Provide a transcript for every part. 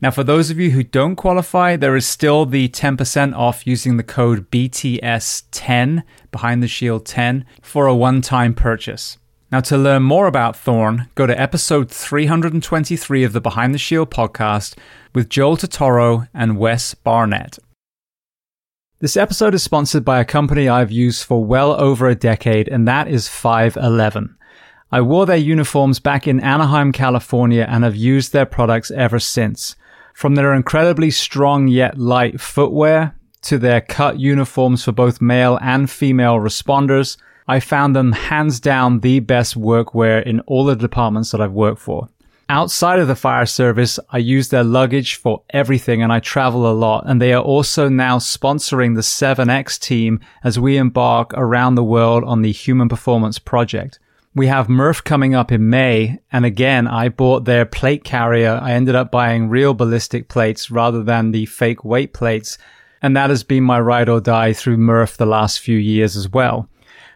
Now, for those of you who don't qualify, there is still the 10% off using the code BTS10, Behind the Shield 10, for a one-time purchase. Now, to learn more about Thorne, go to episode 323 of the Behind the Shield podcast with Joel Totoro and Wes Barnett. This episode is sponsored by a company I've used for well over a decade, and that is 5.11. I wore their uniforms back in Anaheim, California, and have used their products ever since. From their incredibly strong yet light footwear to their cut uniforms for both male and female responders, I found them hands down the best workwear in all the departments that I've worked for. Outside of the fire service, I use their luggage for everything and I travel a lot, and they are also now sponsoring the 7X team as we embark around the world on the Human Performance Project. We have Murph coming up in May, and again, I bought their plate carrier. I ended up buying real ballistic plates rather than the fake weight plates, and that has been my ride or die through Murph the last few years as well.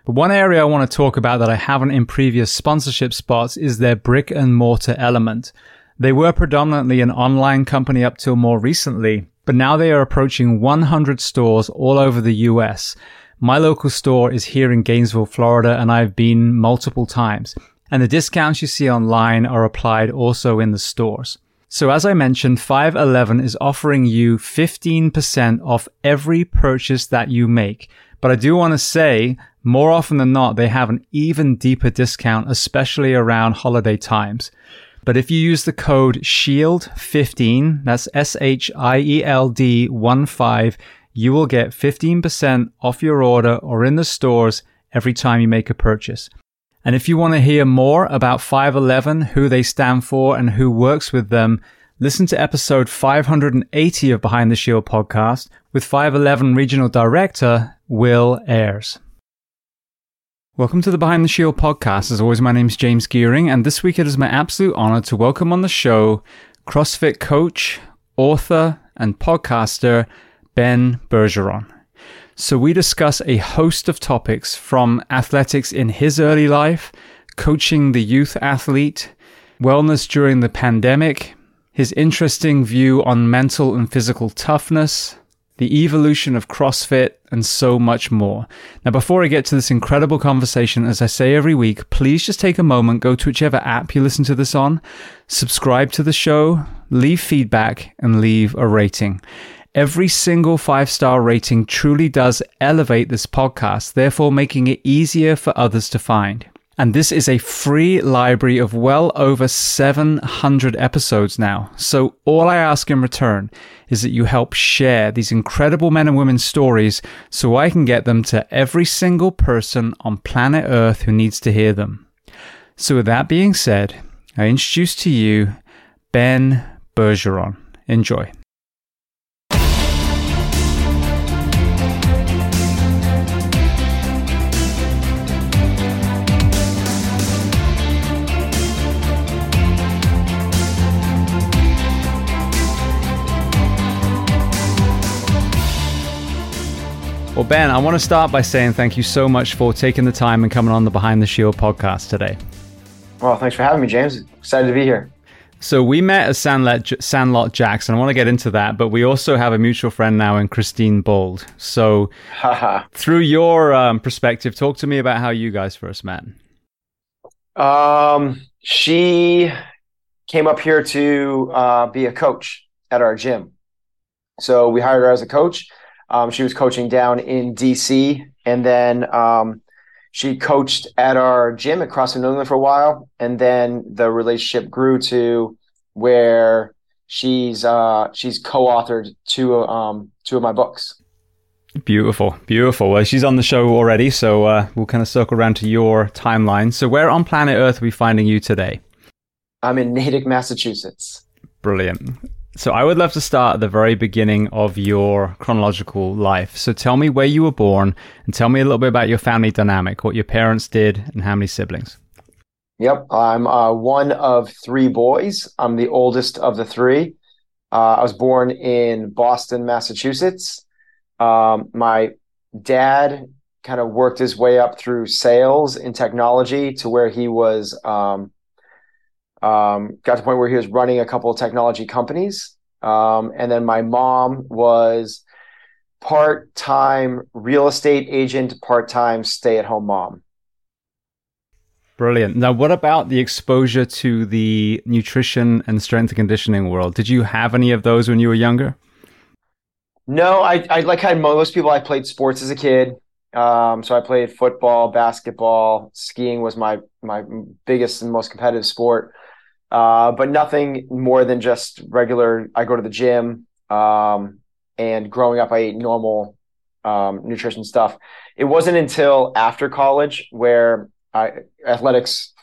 But one area I want to talk about that I haven't in previous sponsorship spots is their brick and mortar element. They were predominantly an online company up till more recently, but now they are approaching 100 stores all over the US. My local store is here in Gainesville, Florida, and I've been multiple times. And the discounts you see online are applied also in the stores. So as I mentioned, 5.11 is offering you 15% off every purchase that you make. But I do want to say, more often than not, they have an even deeper discount, especially around holiday times. But if you use the code SHIELD15, that's SHIELD15, you will get 15% off your order or in the stores every time you make a purchase. And if you want to hear more about 5.11, who they stand for and who works with them, listen to episode 580 of Behind the Shield podcast with 5.11 Regional Director Will Ayres. Welcome to the Behind the Shield podcast. As always, my name is James Gearing, and this week it is my absolute honor to welcome on the show CrossFit coach, author, and podcaster, Ben Bergeron. So we discuss a host of topics from athletics in his early life, coaching the youth athlete, wellness during the pandemic, his interesting view on mental and physical toughness, the evolution of CrossFit, and so much more. Now, before I get to this incredible conversation, as I say every week, please just take a moment, go to whichever app you listen to this on, subscribe to the show, leave feedback, and leave a rating. Every single 5-star rating truly does elevate this podcast, therefore making it easier for others to find. And this is a free library of well over 700 episodes now. So all I ask in return is that you help share these incredible men and women's stories so I can get them to every single person on planet Earth who needs to hear them. So with that being said, I introduce to you Ben Bergeron. Enjoy. Well, Ben, I want to start by saying thank you so much for taking the time and coming on the Behind the Shield podcast today. Well, thanks for having me, James. Excited to be here. So we met at Sandlot Jackson. I want to get into that, but we also have a mutual friend now in Christine Bold. So through your perspective, talk to me about how you guys first met. She came up here to be a coach at our gym. So we hired her as a coach. She was coaching down in DC, and then she coached at our gym at CrossFit New England for a while, and then the relationship grew to where she's co-authored two of my books. Beautiful. Well, she's on the show already, so we'll kind of circle around to your timeline. So where on planet Earth are we finding you today? I'm in Natick, Massachusetts. Brilliant. So I would love to start at the very beginning of your chronological life. So tell me where you were born and tell me a little bit about your family dynamic, what your parents did and how many siblings. Yep. I'm one of three boys. I'm the oldest of the three. I was born in Boston, Massachusetts. My dad kind of worked his way up through sales and technology to where he was got to the point where he was running a couple of technology companies. And then my mom was part-time real estate agent, part-time stay-at-home mom. Brilliant. Now, what about the exposure to the nutrition and strength and conditioning world? Did you have any of those when you were younger? No, I like how most people, I played sports as a kid. So I played football, basketball, skiing was my biggest and most competitive sport. But nothing more than just regular, I go to the gym, and growing up, I ate normal, nutrition stuff. It wasn't until after college where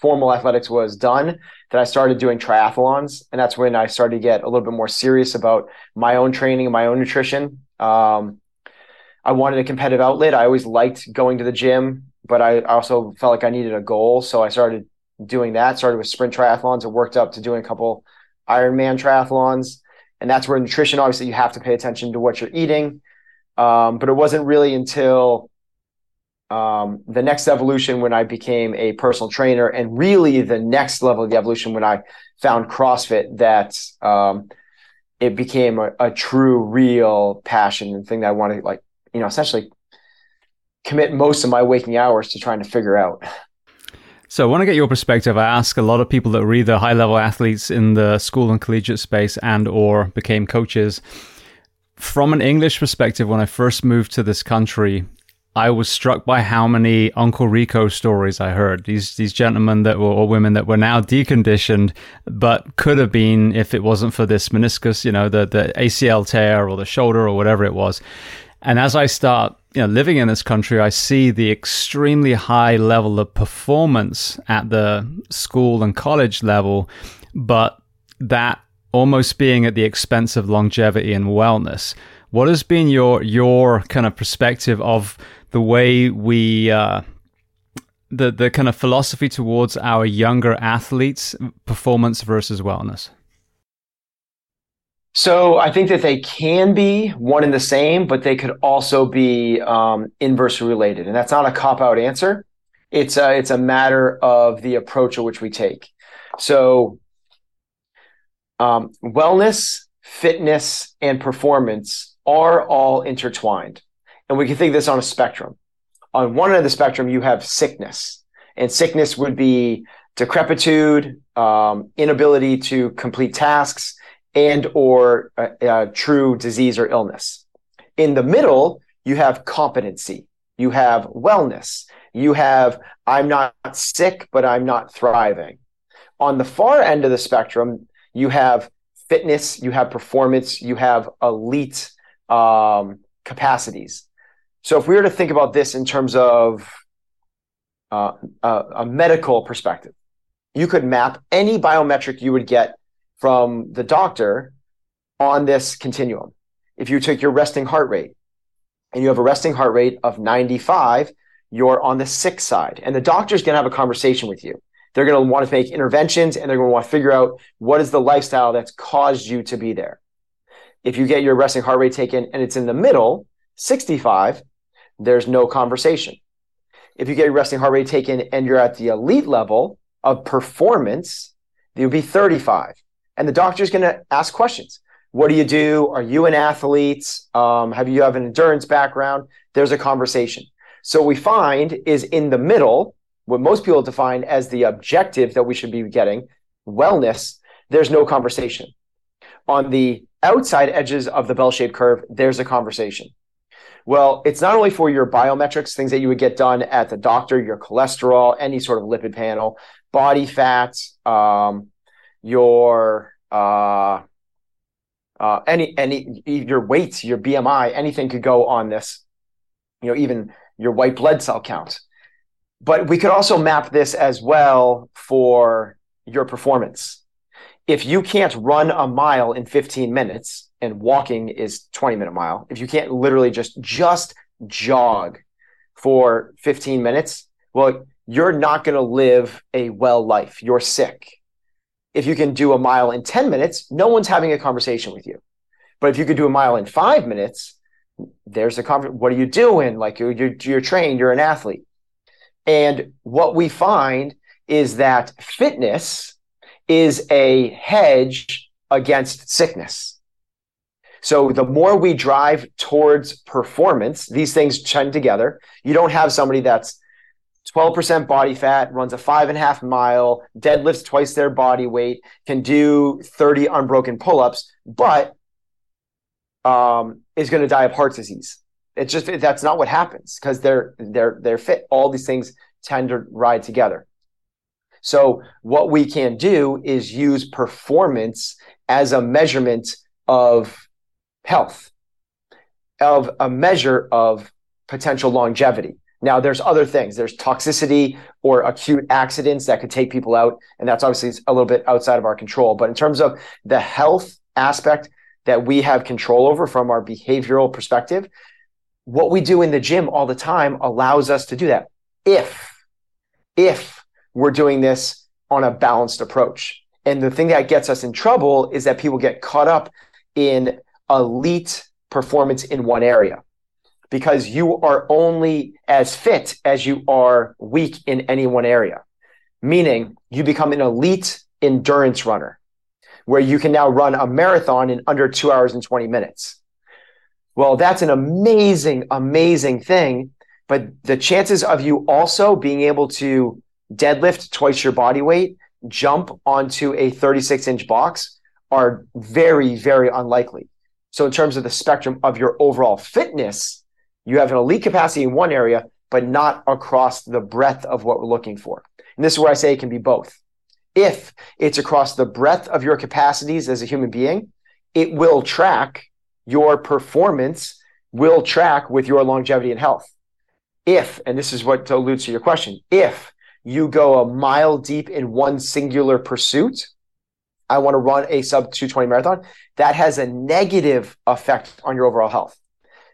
formal athletics was done that I started doing triathlons. And that's when I started to get a little bit more serious about my own training and my own nutrition. I wanted a competitive outlet. I always liked going to the gym, but I also felt like I needed a goal. So I started doing that, started with sprint triathlons and worked up to doing a couple Ironman triathlons. And that's where nutrition, obviously you have to pay attention to what you're eating. But it wasn't really until the next evolution when I became a personal trainer, and really the next level of the evolution when I found CrossFit that it became a true, real passion and thing that I wanted to essentially commit most of my waking hours to trying to figure out. So I want to get your perspective. I ask a lot of people that were either high-level athletes in the school and collegiate space and or became coaches. From an English perspective, when I first moved to this country, I was struck by how many Uncle Rico stories I heard. These gentlemen that were, or women that were now deconditioned, but could have been if it wasn't for this meniscus, the ACL tear or the shoulder or whatever it was. And as I start living in this country, I see the extremely high level of performance at the school and college level, but that almost being at the expense of longevity and wellness. What has been your kind of perspective of the way we, the kind of philosophy towards our younger athletes, performance versus wellness? So I think that they can be one and the same, but they could also be inversely related. And that's not a cop-out answer. It's a matter of the approach of which we take. So wellness, fitness, and performance are all intertwined. And we can think of this on a spectrum. On one end of the spectrum, you have sickness. And sickness would be decrepitude, inability to complete tasks, and or a true disease or illness. In the middle, you have competency, you have wellness, you have I'm not sick, but I'm not thriving. On the far end of the spectrum, you have fitness, you have performance, you have elite capacities. So if we were to think about this in terms of a medical perspective, you could map any biometric you would get from the doctor on this continuum. If you take your resting heart rate and you have a resting heart rate of 95, you're on the sick side. And the doctor's going to have a conversation with you. They're going to want to make interventions and they're going to want to figure out what is the lifestyle that's caused you to be there. If you get your resting heart rate taken and it's in the middle, 65, there's no conversation. If you get your resting heart rate taken and you're at the elite level of performance, you'll be 35. And the doctor's going to ask questions. What do you do? Are you an athlete? Have you an endurance background? There's a conversation. So what we find is in the middle, what most people define as the objective that we should be getting, wellness, there's no conversation. On the outside edges of the bell-shaped curve, there's a conversation. Well, it's not only for your biometrics, things that you would get done at the doctor, your cholesterol, any sort of lipid panel, body fat, your weights, your BMI, anything could go on this, even your white blood cell count. But we could also map this as well for your performance. If you can't run a mile in 15 minutes, and walking is 20-minute mile, if you can't literally just jog for 15 minutes, well, you're not going to live a well life. You're sick. If you can do a mile in 10 minutes, no one's having a conversation with you. But if you could do a mile in 5 minutes, there's a conversation. What are you doing? Like you're trained, you're an athlete. And what we find is that fitness is a hedge against sickness. So the more we drive towards performance, these things trend together. You don't have somebody that's 12% body fat, runs a 5.5 mile, deadlifts twice their body weight, can do 30 unbroken pull-ups, but is going to die of heart disease. It's just, that's not what happens because they're fit. All these things tend to ride together. So what we can do is use performance as a measurement of health, of a measure of potential longevity. Now, there's other things. There's toxicity or acute accidents that could take people out, and that's obviously a little bit outside of our control. But in terms of the health aspect that we have control over from our behavioral perspective, what we do in the gym all the time allows us to do that if we're doing this on a balanced approach. And the thing that gets us in trouble is that people get caught up in elite performance in one area, because you are only as fit as you are weak in any one area, meaning you become an elite endurance runner where you can now run a marathon in under 2 hours and 20 minutes. Well, that's an amazing, amazing thing. But the chances of you also being able to deadlift twice your body weight, jump onto a 36-inch box are very, very unlikely. So in terms of the spectrum of your overall fitness, you have an elite capacity in one area, but not across the breadth of what we're looking for. And this is where I say it can be both. If it's across the breadth of your capacities as a human being, it will track, your performance will track with your longevity and health. If, and this is what alludes to your question, if you go a mile deep in one singular pursuit, I want to run a sub 220 marathon, that has a negative effect on your overall health.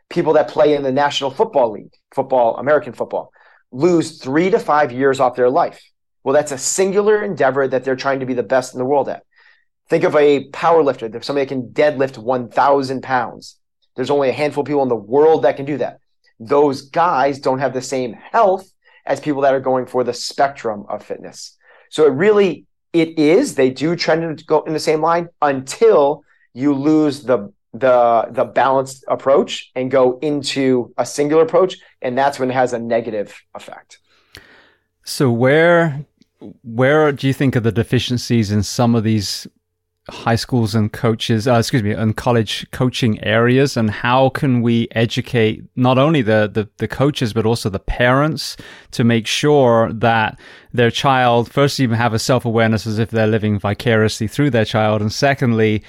People that play in the National Football League, American football, lose 3 to 5 years off their life. Well, that's a singular endeavor that they're trying to be the best in the world at. Think of a power lifter, somebody that can deadlift 1,000 pounds. There's only a handful of people in the world that can do that. Those guys don't have the same health as people that are going for the spectrum of fitness. So they do trend to go in the same line until you lose the balanced approach and go into a singular approach, and that's when it has a negative effect. So where do you think are the deficiencies in some of these high schools and college coaching areas, and how can we educate not only the coaches but also the parents to make sure that their child firstly have a self-awareness as if they're living vicariously through their child, and secondly,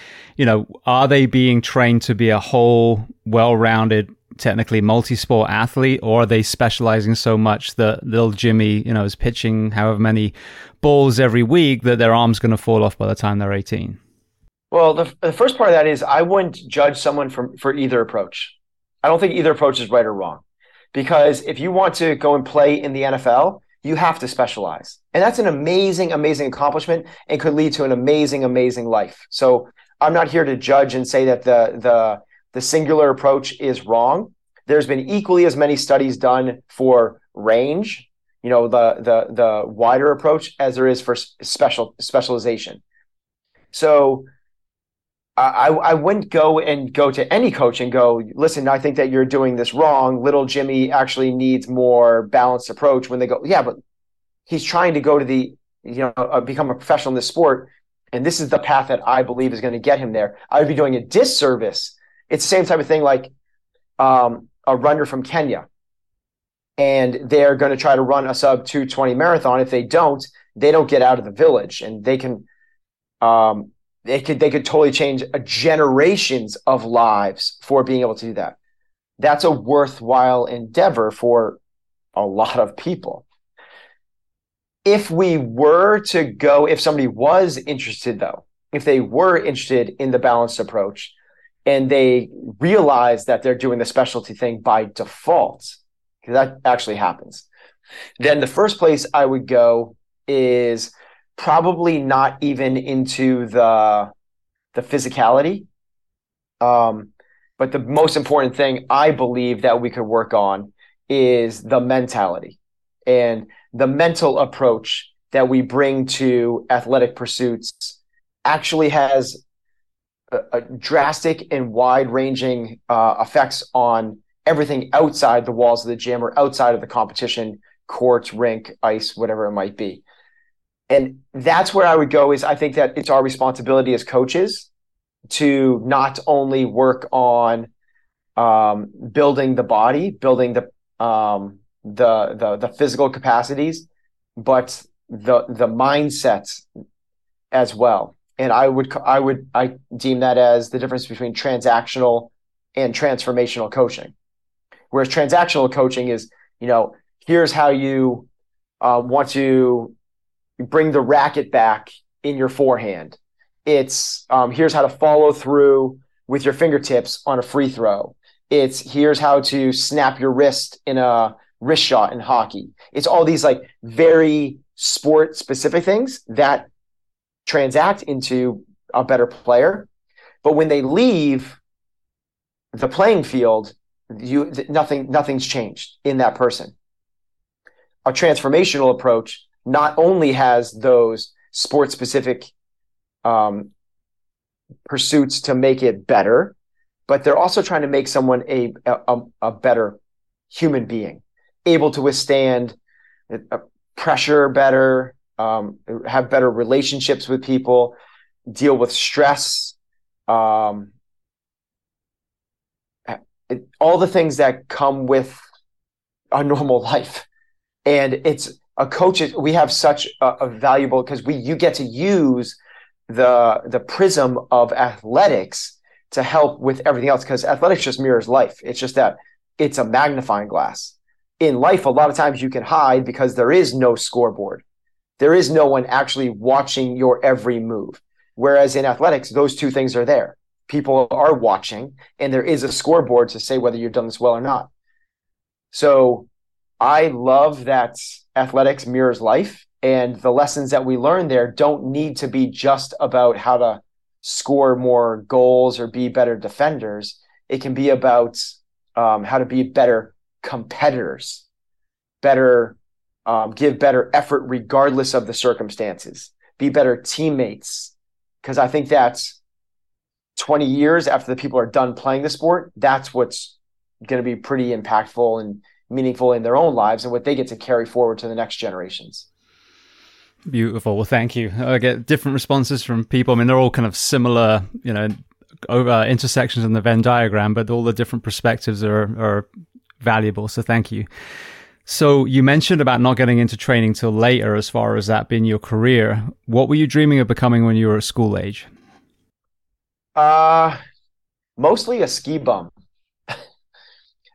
are they being trained to be a whole, well-rounded, technically multi-sport athlete, or are they specializing so much that little Jimmy, is pitching however many balls every week that their arm's going to fall off by the time they're 18? Well, the first part of that is I wouldn't judge someone for either approach. I don't think either approach is right or wrong, because if you want to go and play in the NFL, you have to specialize. And that's an amazing, amazing accomplishment and could lead to an amazing, amazing life. So I'm not here to judge and say that the singular approach is wrong. There's been equally as many studies done for range, you know, the wider approach, as there is for specialization. So I wouldn't go to any coach and go, listen, I think that you're doing this wrong. Little Jimmy actually needs more balanced approach, when they go, yeah, but he's trying to go to the, you know, become a professional in this sport, and this is the path that I believe is going to get him there. I would be doing a disservice. It's the same type of thing like a runner from Kenya, and they're going to try to run a sub 2:20 marathon. If they don't get out of the village, and they can they could totally change generations of lives for being able to do that. That's a worthwhile endeavor for a lot of people. If somebody was interested, though, if they were interested in the balanced approach and they realize that they're doing the specialty thing by default, because that actually happens, then the first place I would go is probably not even into the physicality. But the most important thing I believe that we could work on is the mentality and the mental approach that we bring to athletic pursuits. Actually has a drastic and wide-ranging effects on everything outside the walls of the gym or outside of the competition, courts, rink, ice, whatever it might be. And that's where I would go. Is I think that it's our responsibility as coaches to not only work on building the body, building the physical capacities, but the mindset as well. And I deem that as the difference between transactional and transformational coaching. Whereas transactional coaching is, you know, here's how you want to bring the racket back in your forehand. It's here's how to follow through with your fingertips on a free throw. It's here's how to snap your wrist in a wrist shot in hockey. It's all these like very sport specific things that transact into a better player. But when they leave the playing field, nothing's changed in that person. A transformational approach not only has those sport specific pursuits to make it better, but they're also trying to make someone a better human being, able to withstand pressure better, have better relationships with people, deal with stress, all the things that come with a normal life. And it's a coach. We have such a valuable, because you get to use the prism of athletics to help with everything else, because athletics just mirrors life. It's just that it's a magnifying glass. In life, a lot of times you can hide because there is no scoreboard. There is no one actually watching your every move. Whereas in athletics, those two things are there. People are watching, and there is a scoreboard to say whether you've done this well or not. So I love that athletics mirrors life, and the lessons that we learn there don't need to be just about how to score more goals or be better defenders. It can be about how to be better competitors, better give better effort regardless of the circumstances, be better teammates. Because I think that's 20 years after the people are done playing the sport, that's what's going to be pretty impactful and meaningful in their own lives and what they get to carry forward to the next generations. Beautiful. Well, thank you. I get different responses from people. I mean, they're all kind of similar, you know, over intersections in the Venn diagram, but all the different perspectives are valuable. So thank you. So you mentioned about not getting into training till later, as far as that being your career. What were you dreaming of becoming when you were at school age? Mostly a ski bum.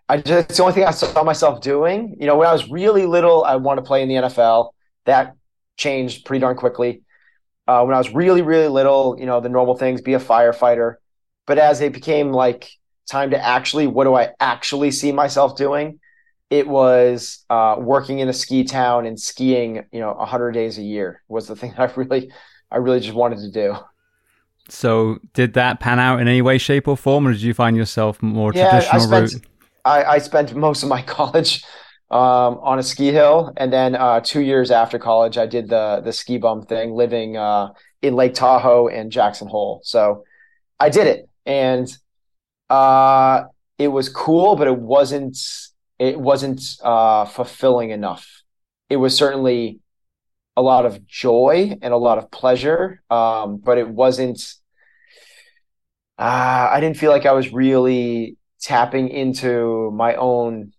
It's the only thing I saw myself doing. You know, when I was really little, I wanted to play in the NFL. That changed pretty darn quickly. When I was really, really little, you know, the normal things, be a firefighter. But as it became like time to actually, what do I actually see myself doing? It was working in a ski town and skiing, you know, 100 days a year was the thing that I really just wanted to do. So did that pan out in any way, shape or form? Or did you find yourself more traditional route? I spent most of my college on a ski hill, and then 2 years after college, I did the ski bum thing, living in Lake Tahoe and Jackson Hole. So I did it, and it was cool, but it wasn't fulfilling enough. It was certainly a lot of joy and a lot of pleasure, but it wasn't. I didn't feel like I was really tapping into my own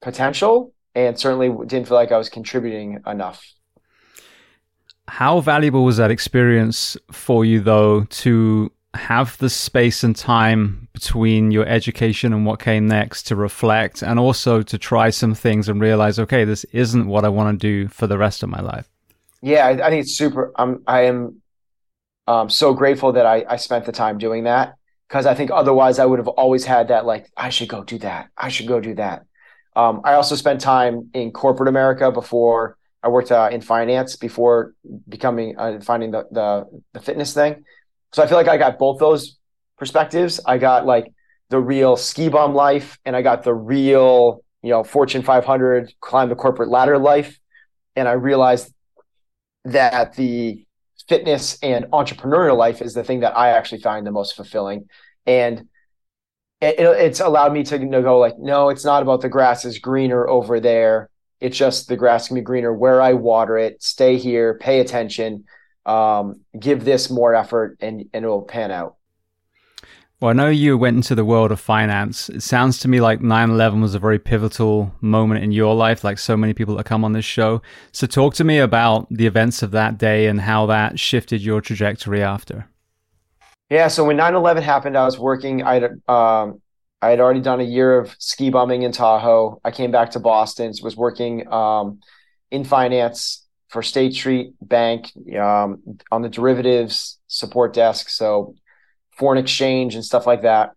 potential, and certainly didn't feel like I was contributing enough. How valuable was that experience for you, though, to have the space and time between your education and what came next to reflect, and also to try some things and realize, okay, this isn't what I want to do for the rest of my life? Yeah, I think it's super. I am so grateful that I spent the time doing that, because I think otherwise I would have always had that, like, I should go do that. I should go do that. I also spent time in corporate America before I worked in finance, before finding the fitness thing. So I feel like I got both those perspectives. I got like the real ski bum life, and I got the real, Fortune 500, climb the corporate ladder life. And I realized that the fitness and entrepreneurial life is the thing that I actually find the most fulfilling. And it's allowed me to go like, no, it's not about the grass is greener over there. It's just the grass can be greener where I water it, stay here, pay attention, give this more effort, and it'll pan out. Well, I know you went into the world of finance. It sounds to me like 9/11 was a very pivotal moment in your life, like so many people that come on this show. So talk to me about the events of that day and how that shifted your trajectory after. Yeah, so when 9/11 happened, I was working. I had already done a year of ski bumming in Tahoe. I came back to Boston, was working in finance for State Street Bank on the derivatives support desk, so foreign exchange and stuff like that.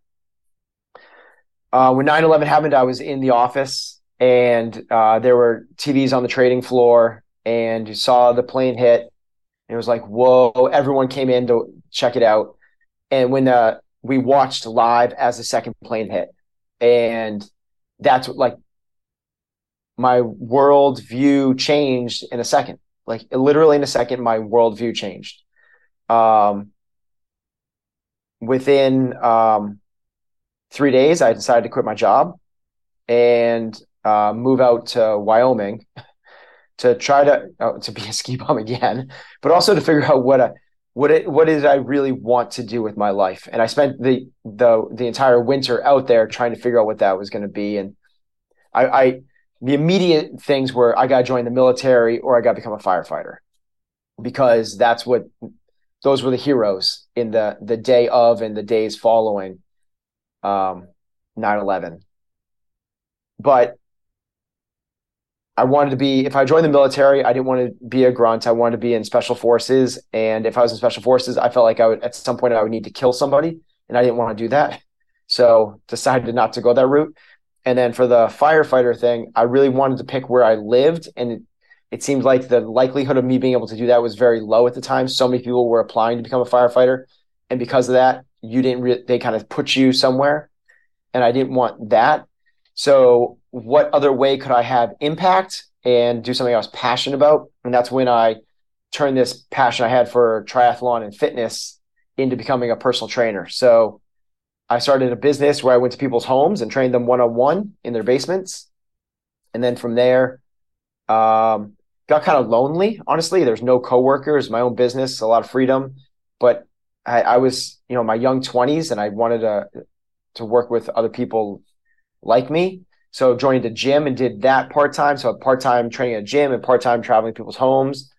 When 9/11 happened, I was in the office, and there were TVs on the trading floor, and you saw the plane hit, and it was like, whoa, everyone came in to check it out. And when we watched live as the second plane hit, and that's what, like, my world view changed in a second. Like, literally in a second, my world view changed. Within 3 days, I decided to quit my job and move out to Wyoming to try to be a ski bum again, but also to figure out what is I really want to do with my life. And I spent the entire winter out there trying to figure out what that was going to be. And the immediate things were, I got to join the military, or I got to become a firefighter, because those were the heroes in the day of and the days following 9/11. But I wanted to be, if I joined the military, I didn't want to be a grunt. I wanted to be in special forces. And if I was in special forces, I felt like at some point I would need to kill somebody, and I didn't want to do that. So decided not to go that route. And then for the firefighter thing, I really wanted to pick where I lived, and it seemed like the likelihood of me being able to do that was very low at the time. So many people were applying to become a firefighter, and because of that, they kind of put you somewhere, and I didn't want that. So what other way could I have impact and do something I was passionate about? And that's when I turned this passion I had for triathlon and fitness into becoming a personal trainer. So I started a business where I went to people's homes and trained them one-on-one in their basements. And then from there, got kind of lonely, honestly. There's no coworkers, my own business, a lot of freedom, but I was, my young 20s, and I wanted to work with other people like me. So joined a gym and did that part-time. So part-time training at a gym and part-time traveling to people's homes.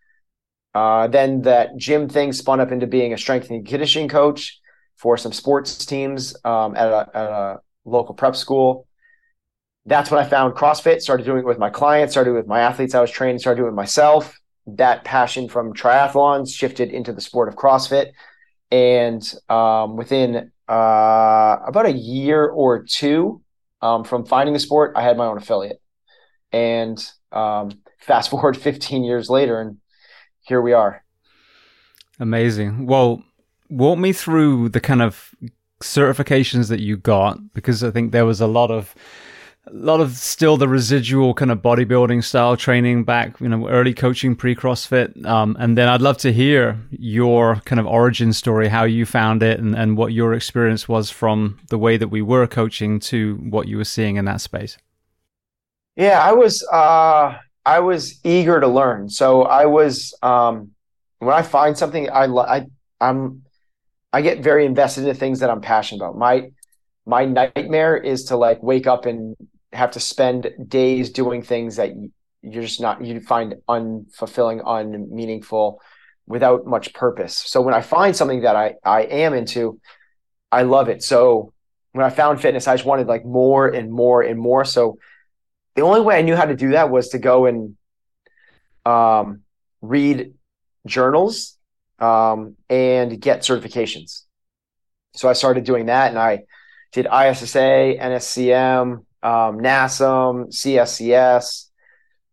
Then that gym thing spun up into being a strength and conditioning coach for some sports teams at a local prep school. That's when I found CrossFit, started doing it with my clients, started with my athletes I was training, started doing it with myself. That passion from triathlons shifted into the sport of CrossFit. And within about a year or two from finding the sport, I had my own affiliate. And fast forward 15 years later, and here we are. Amazing. Well, walk me through the kind of certifications that you got, because I think there was a lot of still the residual kind of bodybuilding style training back, you know, early coaching pre-CrossFit. And then I'd love to hear your kind of origin story, how you found it and what your experience was from the way that we were coaching to what you were seeing in that space. Yeah, I was eager to learn. So I was, when I find something, I get very invested in things that I'm passionate about. My nightmare is to like wake up and have to spend days doing things that you're just not, you find unfulfilling, unmeaningful, without much purpose. So when I find something that I am into, I love it. So when I found fitness, I just wanted like more and more and more. So the only way I knew how to do that was to go and read journals and get certifications. So I started doing that, and I did ISSA, NSCM, NASM, CSCS.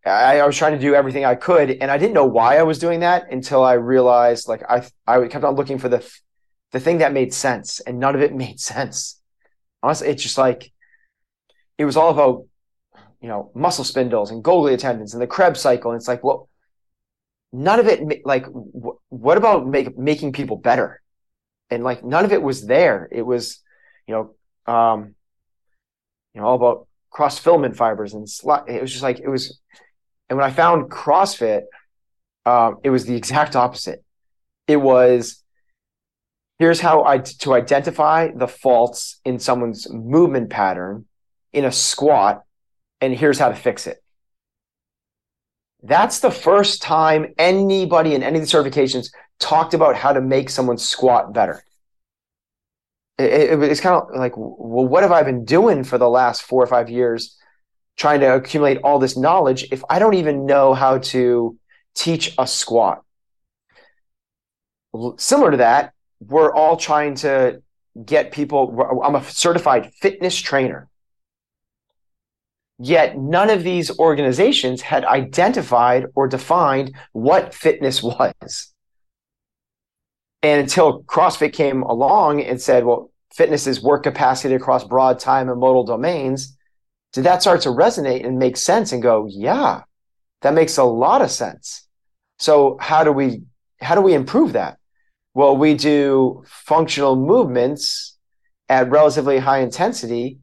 I was trying to do everything I could, and I didn't know why I was doing that until I realized, like, I kept on looking for the thing that made sense, and none of it made sense. Honestly, it's just like, it was all about, you know, muscle spindles and Golgi tendons and the Krebs cycle. And it's like, well, none of it, like, what about making people better? And like, none of it was there. It was, all about cross filament fibers and slot. It was just like, it was, and when I found CrossFit, it was the exact opposite. It was, here's how to identify the faults in someone's movement pattern in a squat, and here's how to fix it. That's the first time anybody in any of the certifications talked about how to make someone squat better. It's kind of like, well, what have I been doing for the last 4 or 5 years trying to accumulate all this knowledge if I don't even know how to teach a squat? Similar to that, we're all trying to get people, I'm a certified fitness trainer. Yet none of these organizations had identified or defined what fitness was. And until CrossFit came along and said, well, fitness is work capacity across broad time and modal domains, did that start to resonate and make sense and go, yeah, that makes a lot of sense. So how do we improve that? Well, we do functional movements at relatively high intensity,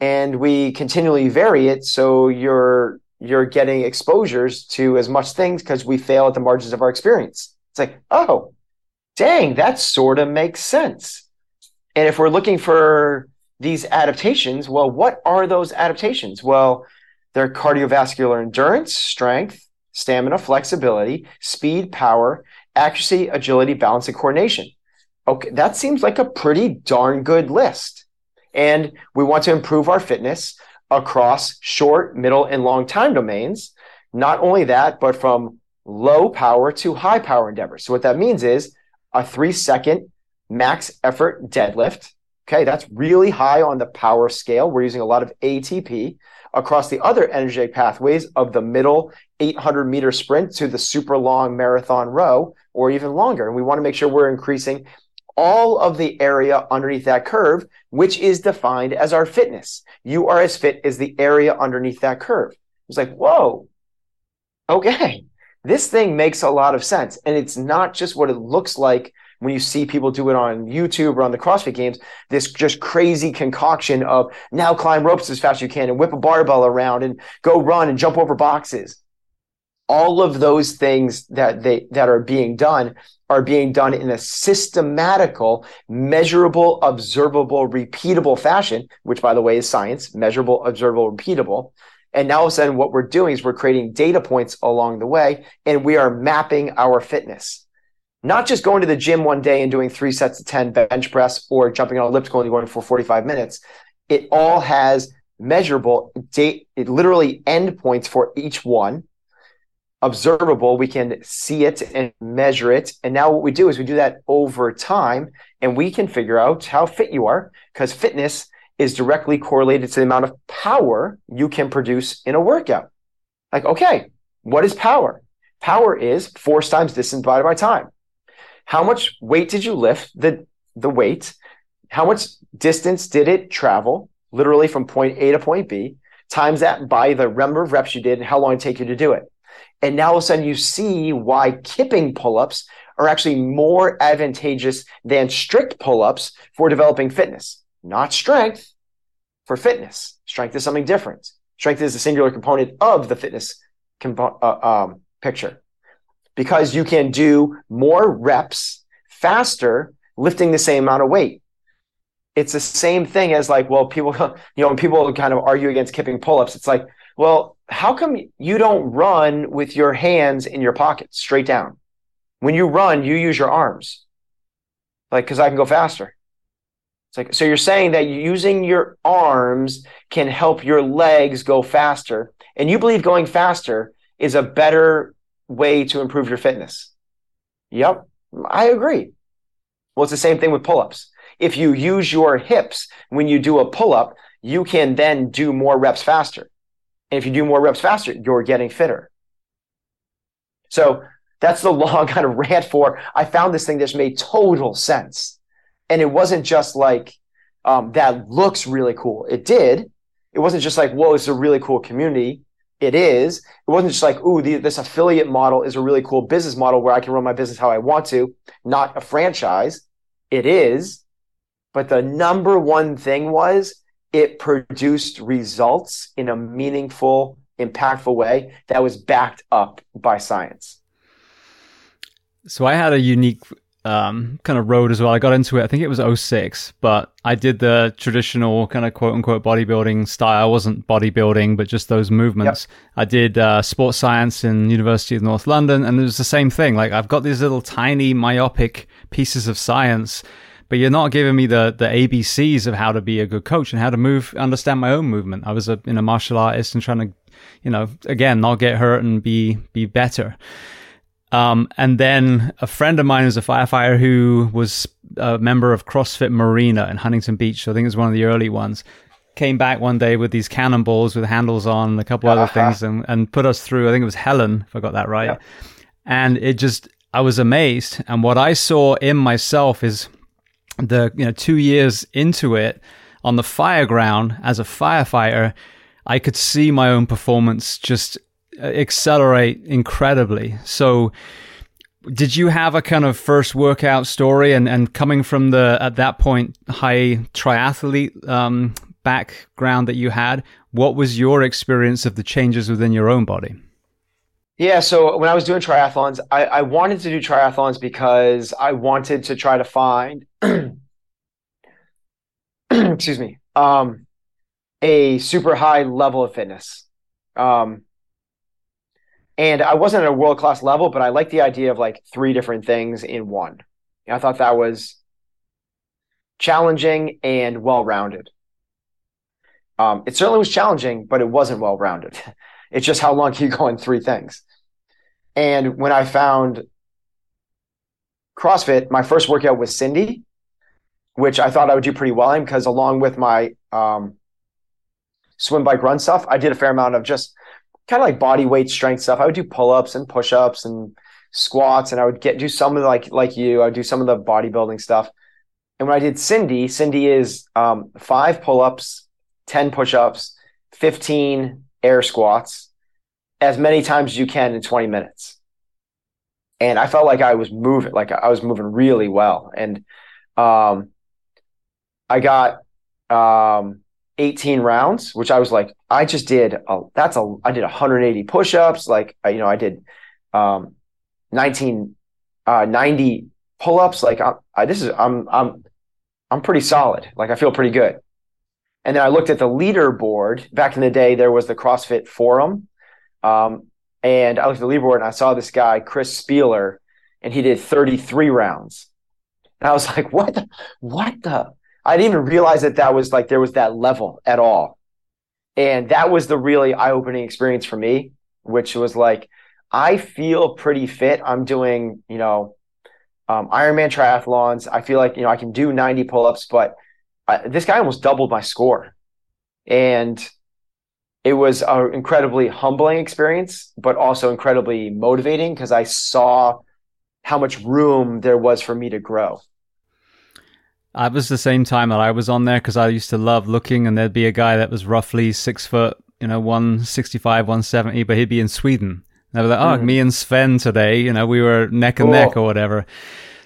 and we continually vary it, so you're getting exposures to as much things because we fail at the margins of our experience. It's like, oh, dang, that sort of makes sense. And if we're looking for these adaptations, well, what are those adaptations? Well, they're cardiovascular endurance, strength, stamina, flexibility, speed, power, accuracy, agility, balance, and coordination. Okay, that seems like a pretty darn good list. And we want to improve our fitness across short, middle, and long time domains. Not only that, but from low power to high power endeavors. So what that means is a 3-second max effort deadlift. Okay, that's really high on the power scale. We're using a lot of ATP across the other energetic pathways of the middle 800-meter sprint to the super long marathon row or even longer. And we want to make sure we're increasing all of the area underneath that curve, which is defined as our fitness. You are as fit as the area underneath that curve. It's like, whoa, okay, this thing makes a lot of sense. And it's not just what it looks like when you see people do it on YouTube or on the CrossFit games, this just crazy concoction of now climb ropes as fast as you can and whip a barbell around and go run and jump over boxes. All of those things that are being done in a systematical, measurable, observable, repeatable fashion, which, by the way, is science, measurable, observable, repeatable. And now all of a sudden what we're doing is we're creating data points along the way, and we are mapping our fitness. Not just going to the gym one day and doing 3 sets of 10 bench press or jumping on an elliptical and going for 45 minutes. It all has measurable data, literally endpoints for each one. Observable, we can see it and measure it. And now what we do is we do that over time, and we can figure out how fit you are, because fitness is directly correlated to the amount of power you can produce in a workout. Like, okay, what is power? Power is force times distance divided by time. How much weight did you lift, the weight? how much distance did it travel, literally from point A to point B, times that by the number of reps you did and how long it take you to do it. And now all of a sudden you see why kipping pull-ups are actually more advantageous than strict pull-ups for developing fitness. Not strength, for fitness. Strength is something different. Strength is a singular component of the fitness picture. Because you can do more reps faster lifting the same amount of weight. It's the same thing as like, well, people, when people kind of argue against kipping pull-ups, it's like, well, how come you don't run with your hands in your pockets straight down? When you run, you use your arms. Like, because I can go faster. It's like, so you're saying that using your arms can help your legs go faster, and you believe going faster is a better way to improve your fitness. Yep, I agree. Well, it's the same thing with pull-ups. If you use your hips when you do a pull-up, you can then do more reps faster. And if you do more reps faster, you're getting fitter. So that's the long kind of rant for, I found this thing that just made total sense. And it wasn't just like, that looks really cool. It did. It wasn't just like, whoa, it's a really cool community. It is. It wasn't just like, ooh, this affiliate model is a really cool business model where I can run my business how I want to, not a franchise. It is. But the number one thing was it produced results in a meaningful, impactful way that was backed up by science. So I had a unique kind of road as well. I got into it, I think it was 2006, but I did the traditional kind of quote unquote bodybuilding style. I wasn't bodybuilding, but just those movements. Yep. I did sports science in University of North London, and it was the same thing. Like, I've got these little tiny myopic pieces of science, but you're not giving me the ABCs of how to be a good coach and how to move, understand my own movement. I was a martial artist and trying to, again, not get hurt and be better. And then a friend of mine was a firefighter who was a member of CrossFit Marina in Huntington Beach. So I think it was one of the early ones. Came back one day with these cannonballs with handles on and a couple other things and put us through. I think it was Helen, if I got that right. Yeah. And it just, I was amazed. And what I saw in myself is, 2 years into it on the fire ground as a firefighter, I could see my own performance just accelerate incredibly. So did you have a kind of first workout story and coming from the, at that point, high triathlete background that you had, what was your experience of the changes within your own body? Yeah, so when I was doing triathlons, I wanted to do triathlons because I wanted to try to find, excuse me, a super high level of fitness. And I wasn't at a world-class level, but I liked the idea of like three different things in one. I thought that was challenging and well-rounded. It certainly was challenging, but it wasn't well-rounded. It's just how long can you go in three things? And when I found CrossFit, my first workout was Cindy, which I thought I would do pretty well in because along with my swim, bike, run stuff, I did a fair amount of just kind of like body weight strength stuff. I would do pull-ups and push-ups and squats, and I would do some of the, like you, I would do some of the bodybuilding stuff. And when I did Cindy, Cindy is 5 pull-ups, 10 push-ups, 15 air squats, as many times as you can in 20 minutes. And I felt like I was moving, really well. And I got 18 rounds, which I was like, I just did, I did 180 push-ups. Like, I did 90 pull-ups. Like I'm pretty solid. Like, I feel pretty good. And then I looked at the leaderboard. Back in the day, there was the CrossFit forum. And I looked at the leaderboard and I saw this guy, Chris Spieler, and he did 33 rounds. And I was like, what the? I didn't even realize that was like, there was that level at all. And that was the really eye-opening experience for me, which was like, I feel pretty fit. I'm doing, Ironman triathlons. I feel like, I can do 90 pull-ups, but this guy almost doubled my score, and it was an incredibly humbling experience, but also incredibly motivating because I saw how much room there was for me to grow. It was the same time that I was on there because I used to love looking, and there'd be a guy that was roughly 6 foot, 165, 170, but he'd be in Sweden. And I was like, me and Sven today, we were neck and neck or whatever.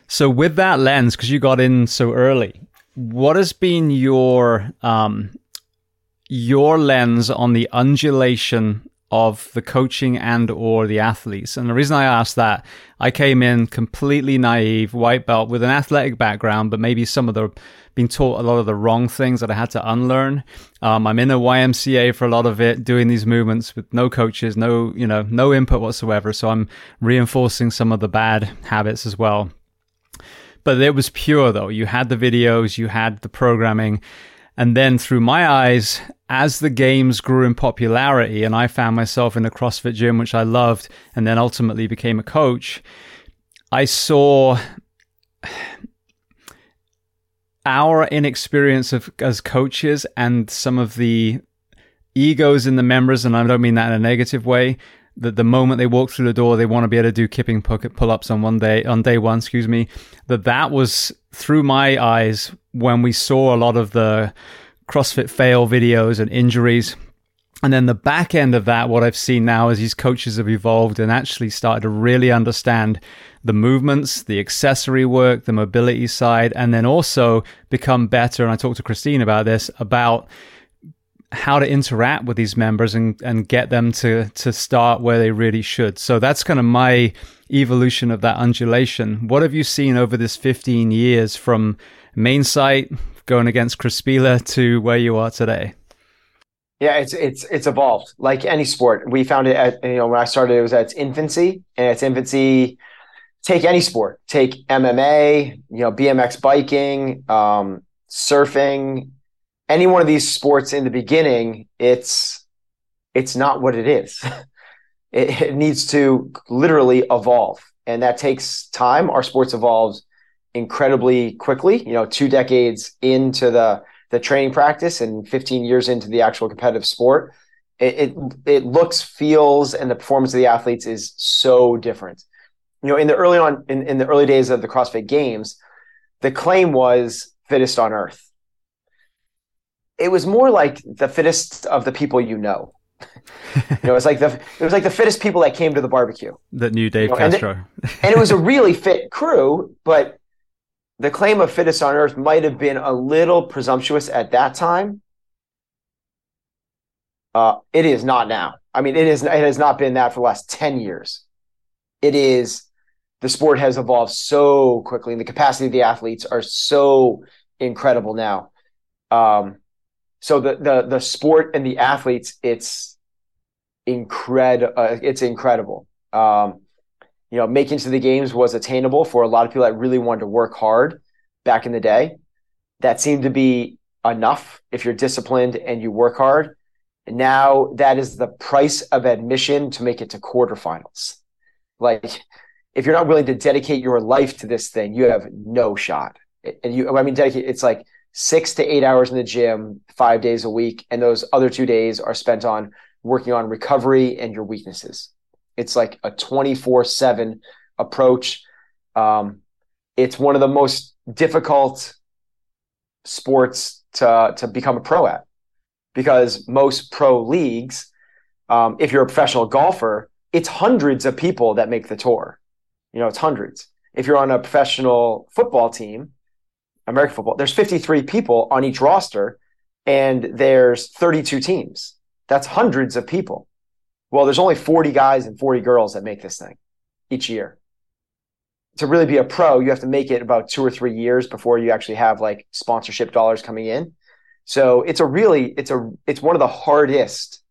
So with that lens, because you got in so early, what has been your lens on the undulation of the coaching and or the athletes? And the reason I asked that, I came in completely naive, white belt with an athletic background, but maybe been taught a lot of the wrong things that I had to unlearn. I'm in a YMCA for a lot of it, doing these movements with no coaches, no input whatsoever. So I'm reinforcing some of the bad habits as well. But it was pure though. You had the videos, you had the programming. And then through my eyes, as the games grew in popularity and I found myself in a CrossFit gym, which I loved, and then ultimately became a coach, I saw our inexperience as coaches and some of the egos in the members, and I don't mean that in a negative way, that the moment they walk through the door, they want to be able to do kipping pull-ups on day one, that was through my eyes when we saw a lot of the CrossFit fail videos and injuries. And then the back end of that, what I've seen now is these coaches have evolved and actually started to really understand the movements, the accessory work, the mobility side, and then also become better. And I talked to Christine about this, about how to interact with these members and get them to start where they really should. So that's kind of my evolution of that undulation. What have you seen over this 15 years from main site going against Chris Spieler to where you are today? Yeah, it's evolved like any sport. We found it at, when I started, it was at its infancy, and its infancy, take any sport, take MMA, BMX biking, surfing, any one of these sports. In the beginning, it's not what it is. It needs to literally evolve, and that takes time. Our sports evolves incredibly quickly, 2 decades into the training practice and 15 years into the actual competitive sport. It looks, feels, and the performance of the athletes is so different. In the early days of the CrossFit Games, the claim was fittest on earth. It was more like the fittest of the people it was like the fittest people that came to the barbecue that knew Dave Castro. And it was a really fit crew, but the claim of fittest on earth might have been a little presumptuous at that time. It is not now. I mean, it has not been that for the last 10 years. The sport has evolved so quickly, and the capacity of the athletes are so incredible now. So the sport and the athletes, it's incredible. Making to the games was attainable for a lot of people that really wanted to work hard back in the day. That seemed to be enough if you're disciplined and you work hard. And now that is the price of admission to make it to quarterfinals. Like, if you're not willing to dedicate your life to this thing, you have no shot. And it's like 6 to 8 hours in the gym, 5 days a week, and those other 2 days are spent on working on recovery and your weaknesses. It's like a 24/7 approach. It's one of the most difficult sports to become a pro at, because most pro leagues, if you're a professional golfer, it's hundreds of people that make the tour. It's hundreds. If you're on a professional football team, American football, there's 53 people on each roster, and there's 32 teams. That's hundreds of people. Well, there's only 40 guys and 40 girls that make this thing each year. To really be a pro, you have to make it about 2 or 3 years before you actually have like sponsorship dollars coming in. So it's one of the hardest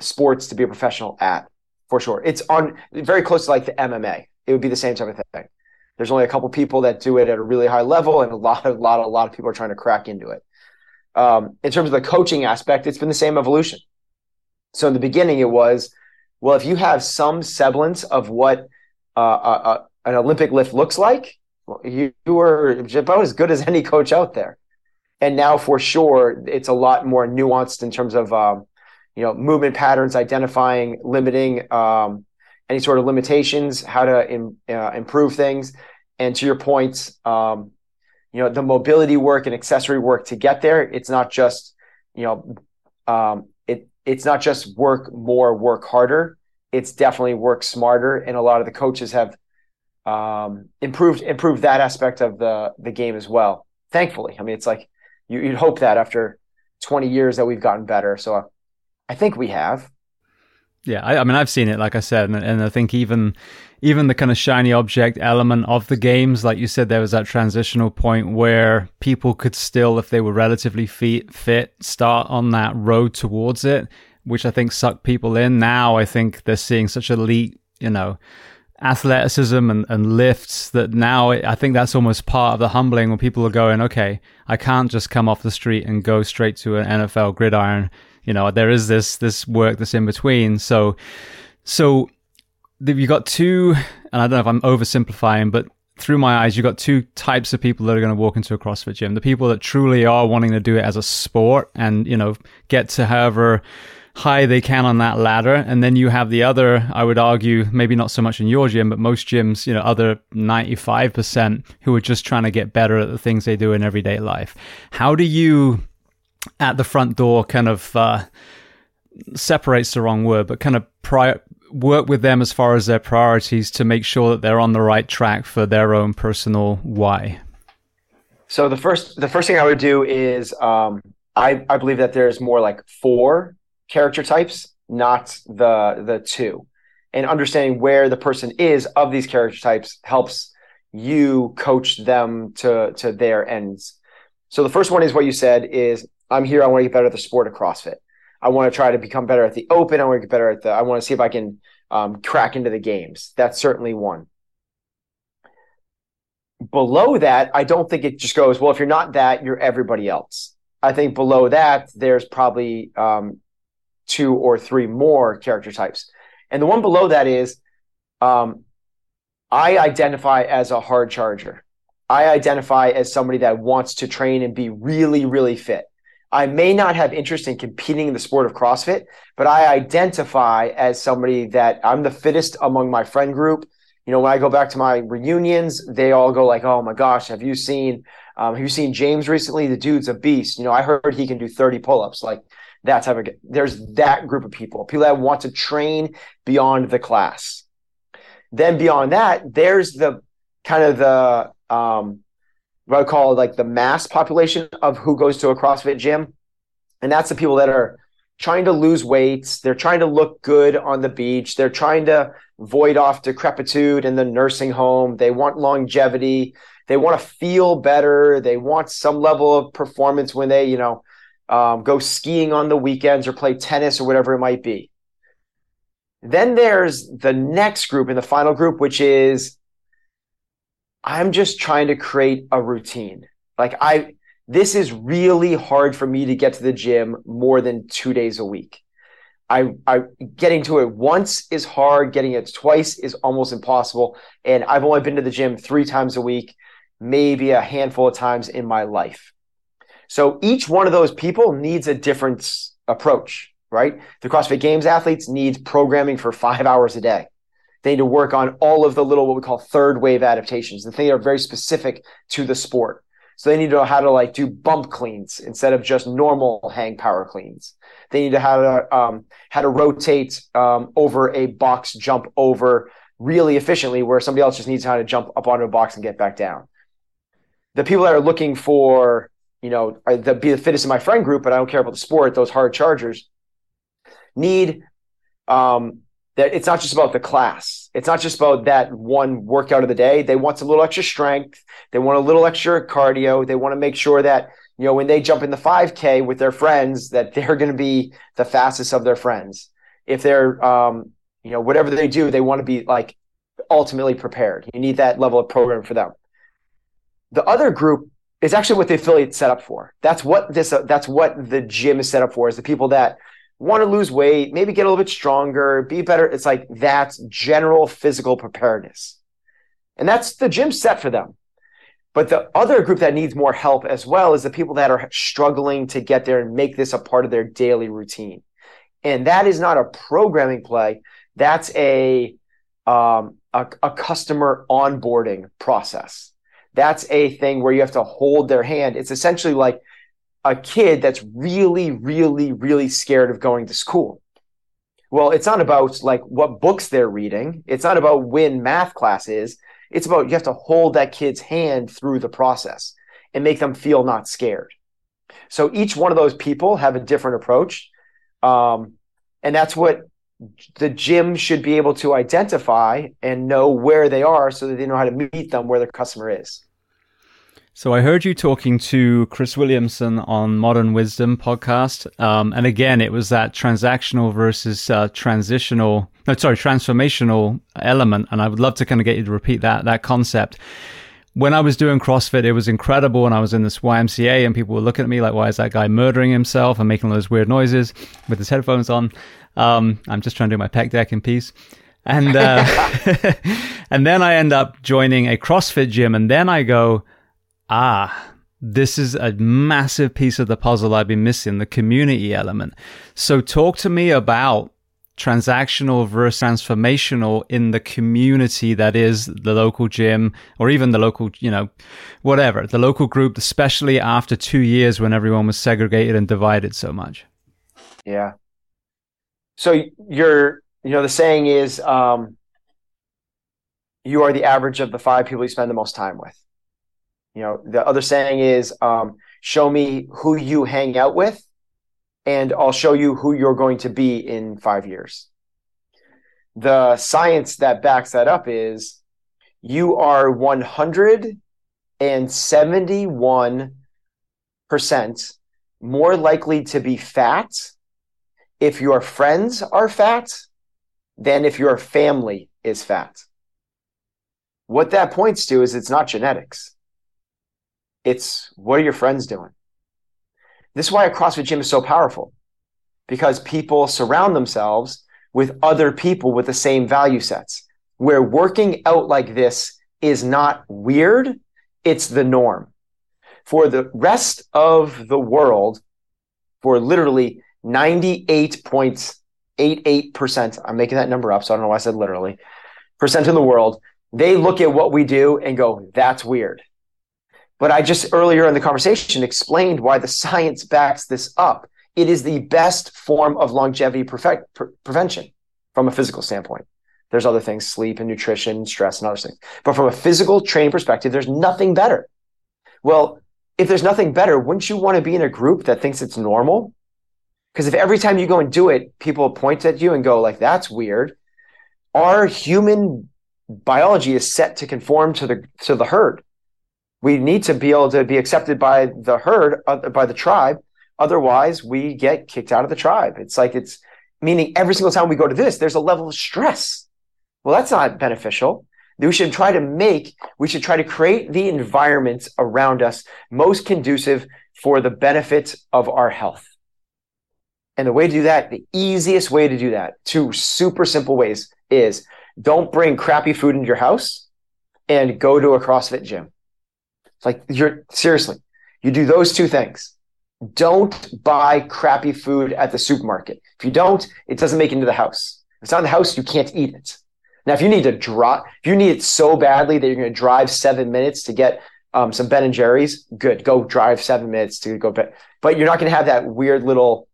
sports to be a professional at, for sure. It's on very close to like the MMA. It would be the same type of thing. There's only a couple people that do it at a really high level, and a lot of people are trying to crack into it. In terms of the coaching aspect, it's been the same evolution. So in the beginning, it was, well, if you have some semblance of what an Olympic lift looks like, well, you are about as good as any coach out there. And now, for sure, it's a lot more nuanced in terms of movement patterns, identifying, limiting, any sort of limitations, how to improve things. And to your point, you know, the mobility work and accessory work to get there. It's not just, you know, it's not just work more, work harder. It's definitely work smarter. And a lot of the coaches have improved that aspect of the game as well. Thankfully. I mean, it's like you'd hope that after 20 years that we've gotten better. So I think we have. Yeah, I mean, I've seen it, like I said, and I think even the kind of shiny object element of the games, like you said, there was that transitional point where people could still, if they were relatively fit, start on that road towards it, which I think sucked people in. Now I think they're seeing such elite, you know, athleticism and lifts that now I think that's almost part of the humbling when people are going, okay, I can't just come off the street and go straight to an NFL gridiron. You know, there is this work that's in between. So you've got two, and I don't know if I'm oversimplifying, but through my eyes, you've got two types of people that are going to walk into a CrossFit gym. The people that truly are wanting to do it as a sport and, you know, get to however high they can on that ladder. And then you have the other, I would argue, maybe not so much in your gym, but most gyms, you know, other 95% who are just trying to get better at the things they do in everyday life. How do you, at the front door, kind of separates the wrong word, but kind of work with them as far as their priorities to make sure that they're on the right track for their own personal why? So the first thing I would do is I believe that there's more like four character types, not the two. And understanding where the person is of these character types helps you coach them to their ends. So the first one is what you said is, I'm here, I want to get better at the sport of CrossFit. I want to try to become better at the open. I want to get better at I want to see if I can crack into the games. That's certainly one. Below that, I don't think it just goes, well, if you're not that, you're everybody else. I think below that, there's probably two or three more character types. And the one below that is I identify as a hard charger. I identify as somebody that wants to train and be really, really fit. I may not have interest in competing in the sport of CrossFit, but I identify as somebody that I'm the fittest among my friend group. You know, when I go back to my reunions, they all go like, oh my gosh, have you seen James recently? The dude's a beast. You know, I heard he can do 30 pull-ups. Like that type of, there's that group of people that want to train beyond the class. Then beyond that, there's the kind of the, what I call like the mass population of who goes to a CrossFit gym. And that's the people that are trying to lose weight. They're trying to look good on the beach. They're trying to void off decrepitude in the nursing home. They want longevity. They want to feel better. They want some level of performance when they, you know, go skiing on the weekends or play tennis or whatever it might be. Then there's the next group and the final group, which is, I'm just trying to create a routine. Like this is really hard for me to get to the gym more than 2 days a week. I getting to it once is hard. Getting it twice is almost impossible. And I've only been to the gym 3 times a week, maybe a handful of times in my life. So each one of those people needs a different approach, right? The CrossFit Games athletes need programming for 5 hours a day. They need to work on all of the little, what we call third wave adaptations. The things that are very specific to the sport. So they need to know how to like do bump cleans instead of just normal hang power cleans. They need to how to rotate over a box jump over really efficiently, where somebody else just needs to know how to jump up onto a box and get back down. The people that are looking for, you know, be the fittest in my friend group, but I don't care about the sport, those hard chargers need that it's not just about the class. It's not just about that one workout of the day. They want some little extra strength. They want a little extra cardio. They want to make sure that, you know, when they jump in the 5K with their friends, that they're going to be the fastest of their friends. If they're, you know, whatever they do, they want to be like ultimately prepared. You need that level of program for them. The other group is actually what the affiliate's set up for. That's what the gym is set up for, is the people that want to lose weight, maybe get a little bit stronger, be better. It's like that's general physical preparedness. And that's the gym set for them. But the other group that needs more help as well is the people that are struggling to get there and make this a part of their daily routine. And that is not a programming play. That's a customer onboarding process. that's a thing where you have to hold their hand. It's essentially like a kid that's really, really, really scared of going to school. Well, it's not about like what books they're reading. It's not about when math class is. It's about you have to hold that kid's hand through the process and make them feel not scared. So each one of those people have a different approach. And that's what the gym should be able to identify and know where they are so that they know how to meet them where their customer is. So I heard you talking to Chris Williamson on Modern Wisdom podcast. And again, it was that transactional versus transformational element. And I would love to kind of get you to repeat that concept. When I was doing CrossFit, it was incredible. And I was in this YMCA and people were looking at me like, why is that guy murdering himself and making all those weird noises with his headphones on? I'm just trying to do my pec deck in peace. And, and then I end up joining a CrossFit gym and then I go, this is a massive piece of the puzzle I've been missing, the community element. So talk to me about transactional versus transformational in the community that is the local gym or even the local, whatever, the local group, especially after 2 years when everyone was segregated and divided so much. Yeah. So the saying is, you are the average of the five people you spend the most time with. The other saying is, show me who you hang out with and I'll show you who you're going to be in 5 years. The science that backs that up is you are 171% more likely to be fat if your friends are fat than if your family is fat. What that points to is it's not genetics. It's what are your friends doing? This is why a CrossFit gym is so powerful, because people surround themselves with other people with the same value sets, where working out like this is not weird, it's the norm. For the rest of the world, for literally 98.88%, I'm making that number up, so I don't know why I said literally, percent of the world, they look at what we do and go, that's weird. But I just earlier in the conversation explained why the science backs this up. It is the best form of longevity prevention from a physical standpoint. There's other things, sleep and nutrition, stress and other things. But from a physical training perspective, there's nothing better. Well, if there's nothing better, wouldn't you want to be in a group that thinks it's normal? Because if every time you go and do it, people point at you and go like, that's weird. Our human biology is set to conform to the herd. We need to be able to be accepted by the herd, by the tribe. Otherwise, we get kicked out of the tribe. It's meaning every single time we go to this, there's a level of stress. Well, that's not beneficial. We should try to create the environment around us most conducive for the benefit of our health. And the way to do that, the easiest way to do that, two super simple ways, is don't bring crappy food into your house and go to a CrossFit gym. Seriously, you do those two things. Don't buy crappy food at the supermarket. If you don't, it doesn't make it into the house. If it's not in the house, you can't eat it. Now, if you need it so badly that you're going to drive 7 minutes to get some Ben and Jerry's, good. Go drive 7 minutes to go. But you're not going to have that weird little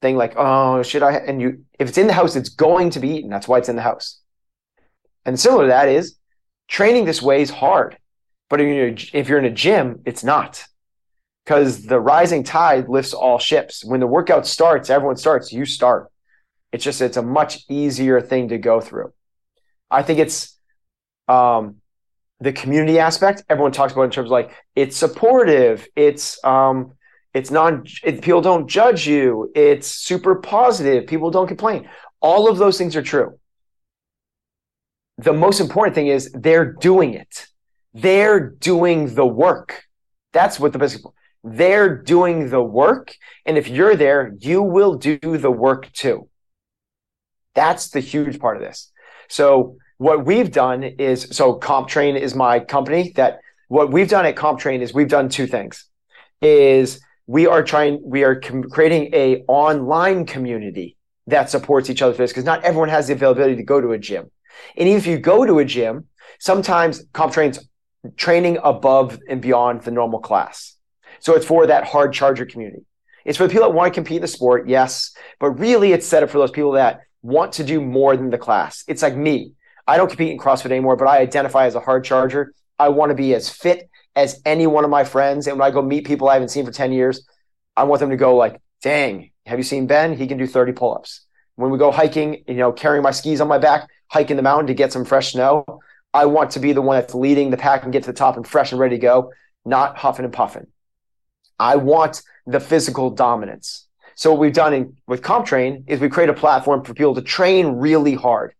thing like, oh, should I? And if it's in the house, it's going to be eaten. That's why it's in the house. And similar to that is training this way is hard. But if you're in a gym, it's not, because the rising tide lifts all ships. When the workout starts, everyone starts, you start. It's a much easier thing to go through. I think it's the community aspect. Everyone talks about in terms of like, it's supportive. People don't judge you. It's super positive. People don't complain. All of those things are true. The most important thing is they're doing it. They're doing the work. That's what the best. They're doing the work. And if you're there, you will do the work too. That's the huge part of this. So what we've done is, Comp Train is my company, that what we've done at Comp Train is we've done two things, is we are creating a online community that supports each other for this, because not everyone has the availability to go to a gym. And even if you go to a gym, sometimes Comp Train's training above and beyond the normal class. So it's for that hard charger community. It's for the people that want to compete in the sport, yes, but really it's set up for those people that want to do more than the class. It's like me. I don't compete in CrossFit anymore, but I identify as a hard charger. I want to be as fit as any one of my friends. And when I go meet people I haven't seen for 10 years, I want them to go like, dang, have you seen Ben? He can do 30 pull-ups. When we go hiking, you know, carrying my skis on my back, hiking the mountain to get some fresh snow, I want to be the one that's leading the pack and get to the top and fresh and ready to go, not huffing and puffing. I want the physical dominance. So what we've done with Comp Train is we create a platform for people to train really hard.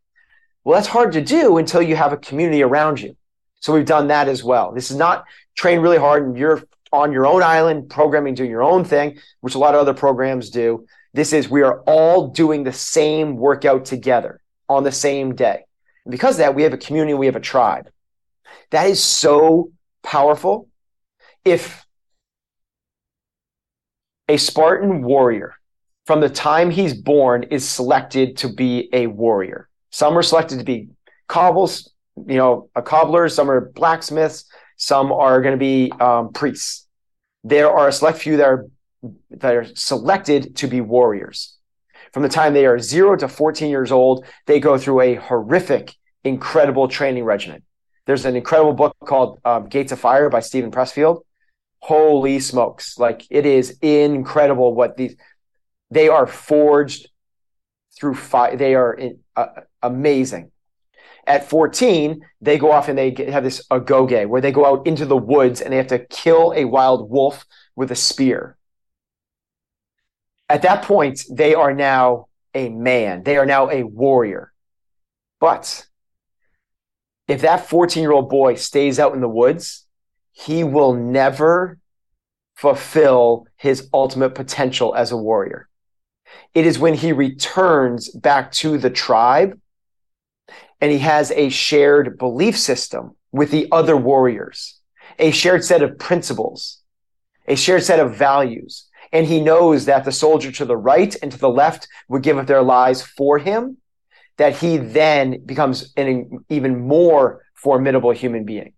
Well, that's hard to do until you have a community around you. So we've done that as well. This is not train really hard and you're on your own island, programming, doing your own thing, which a lot of other programs do. This is, we are all doing the same workout together on the same day. And because of that, we have a community, we have a tribe. That is so powerful. If a Spartan warrior, from the time he's born, is selected to be a warrior. Some are selected to be cobblers, some are blacksmiths, some are going to be priests. There are a select few that are selected to be warriors. From the time they are 0 to 14 years old, they go through a horrific, incredible training regimen. There's an incredible book called Gates of Fire by Stephen Pressfield. Holy smokes. Like, it is incredible what they are forged through fire. They are amazing. At 14, they go off and they have this agoge where they go out into the woods and they have to kill a wild wolf with a spear. At that point, they are now a man. They are now a warrior. But if that 14-year-old boy stays out in the woods, he will never fulfill his ultimate potential as a warrior. It is when he returns back to the tribe and he has a shared belief system with the other warriors, a shared set of principles, a shared set of values. And he knows that the soldier to the right and to the left would give up their lives for him, that he then becomes an even more formidable human being.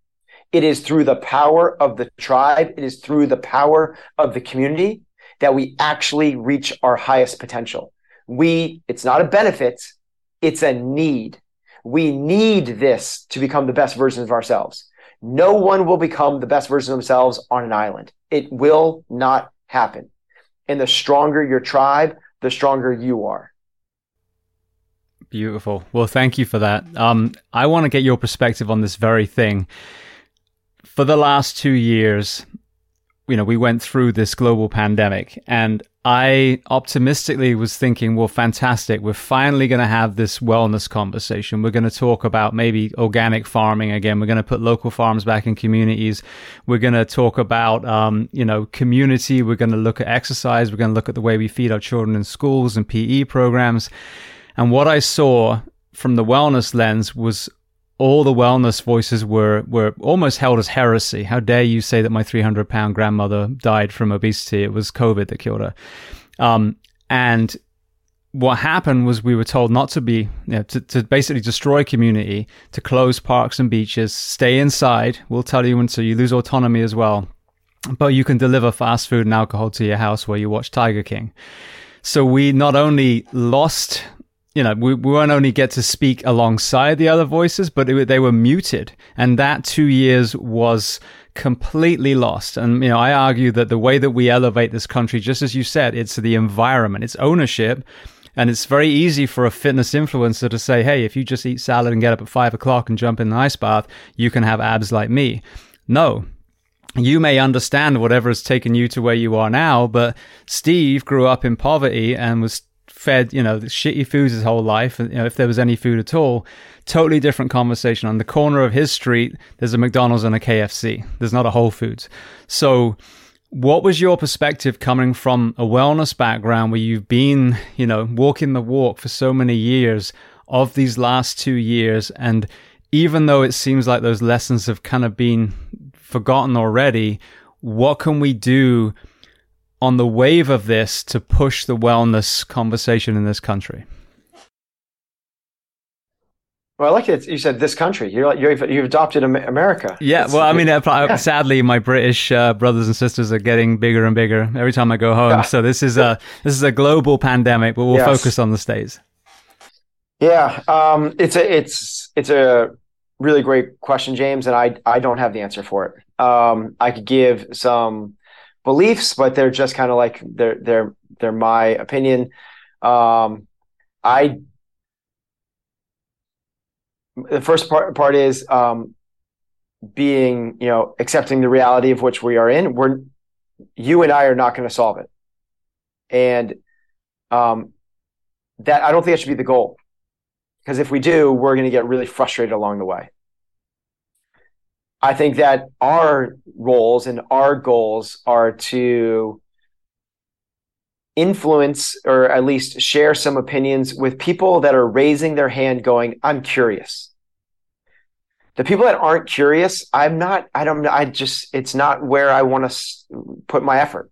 It is through the power of the tribe, it is through the power of the community that we actually reach our highest potential. It's not a benefit, it's a need. We need this to become the best versions of ourselves. No one will become the best version of themselves on an island. It will not happen. And the stronger your tribe, the stronger you are. Beautiful. Well, thank you for that. I want to get your perspective on this very thing. For the last 2 years, you know, we went through this global pandemic, and I optimistically was thinking, well, fantastic. We're finally going to have this wellness conversation. We're going to talk about maybe organic farming again. We're going to put local farms back in communities. We're going to talk about, community. We're going to look at exercise. We're going to look at the way we feed our children in schools and PE programs. And what I saw from the wellness lens was all the wellness voices were almost held as heresy. How dare you say that my 300-pound grandmother died from obesity? It was COVID that killed her. And what happened was we were told not to be, to basically destroy community, to close parks and beaches, stay inside. We'll tell you until you lose autonomy as well. But you can deliver fast food and alcohol to your house where you watch Tiger King. So we not only lost... we won't only get to speak alongside the other voices, but they were muted. And that 2 years was completely lost. And, I argue that the way that we elevate this country, just as you said, it's the environment, it's ownership. And it's very easy for a fitness influencer to say, hey, if you just eat salad and get up at 5:00 and jump in an ice bath, you can have abs like me. No. You may understand whatever has taken you to where you are now, but Steve grew up in poverty and was fed, the shitty foods his whole life, if there was any food at all. Totally different conversation. On the corner of his street, there's a McDonald's and a KFC. There's not a Whole Foods. So what was your perspective coming from a wellness background where you've been, walking the walk for so many years of these last 2 years? And even though it seems like those lessons have kind of been forgotten already, what can we do on the wave of this to push the wellness conversation in this country? Well, I like it. You said this country. You're like, you've adopted America. Yeah. Well, I mean, sadly, my British brothers and sisters are getting bigger and bigger every time I go home. Yeah. So this is a global pandemic, but we'll focus on the States. Yeah, it's a really great question, James, and I don't have the answer for it. I could give some beliefs, but they're just kind of like they're my opinion. The first part is being, accepting the reality of which we are in. You and I are not going to solve it, and that I don't think it should be the goal, because if we do, we're going to get really frustrated along the way. I think that our roles and our goals are to influence, or at least share some opinions with people that are raising their hand going, I'm curious. The people that aren't curious, it's not where I want to put my effort.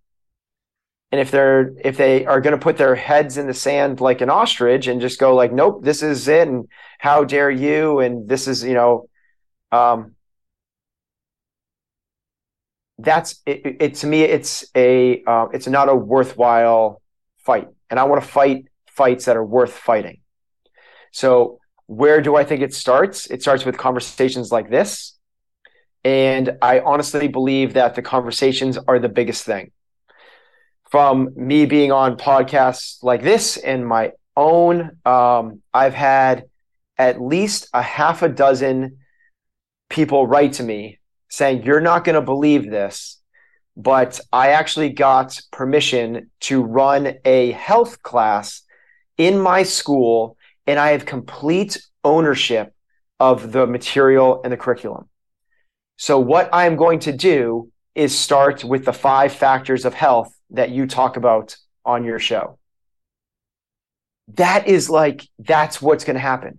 And if they are going to put their heads in the sand like an ostrich and just go like, nope, this is it, and how dare you, and this is, that's it, to me, it's not a worthwhile fight. And I want to fight fights that are worth fighting. So where do I think it starts? It starts with conversations like this. And I honestly believe that the conversations are the biggest thing. From me being on podcasts like this and my own, I've had at least a half a dozen people write to me saying, you're not going to believe this, but I actually got permission to run a health class in my school, and I have complete ownership of the material and the curriculum. So what I'm going to do is start with the 5 factors of health that you talk about on your show. That's what's going to happen.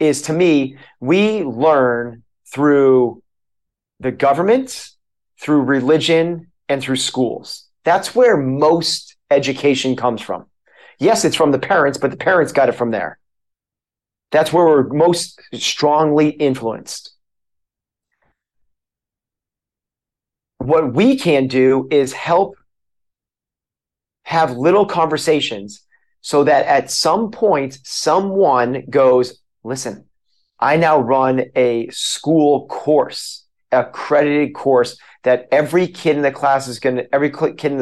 Is, to me, we learn through the government, through religion, and through schools. That's where most education comes from. Yes, it's from the parents, but the parents got it from there. That's where we're most strongly influenced. What we can do is help have little conversations so that at some point, someone goes, listen, I now run a school course, accredited course that every kid in the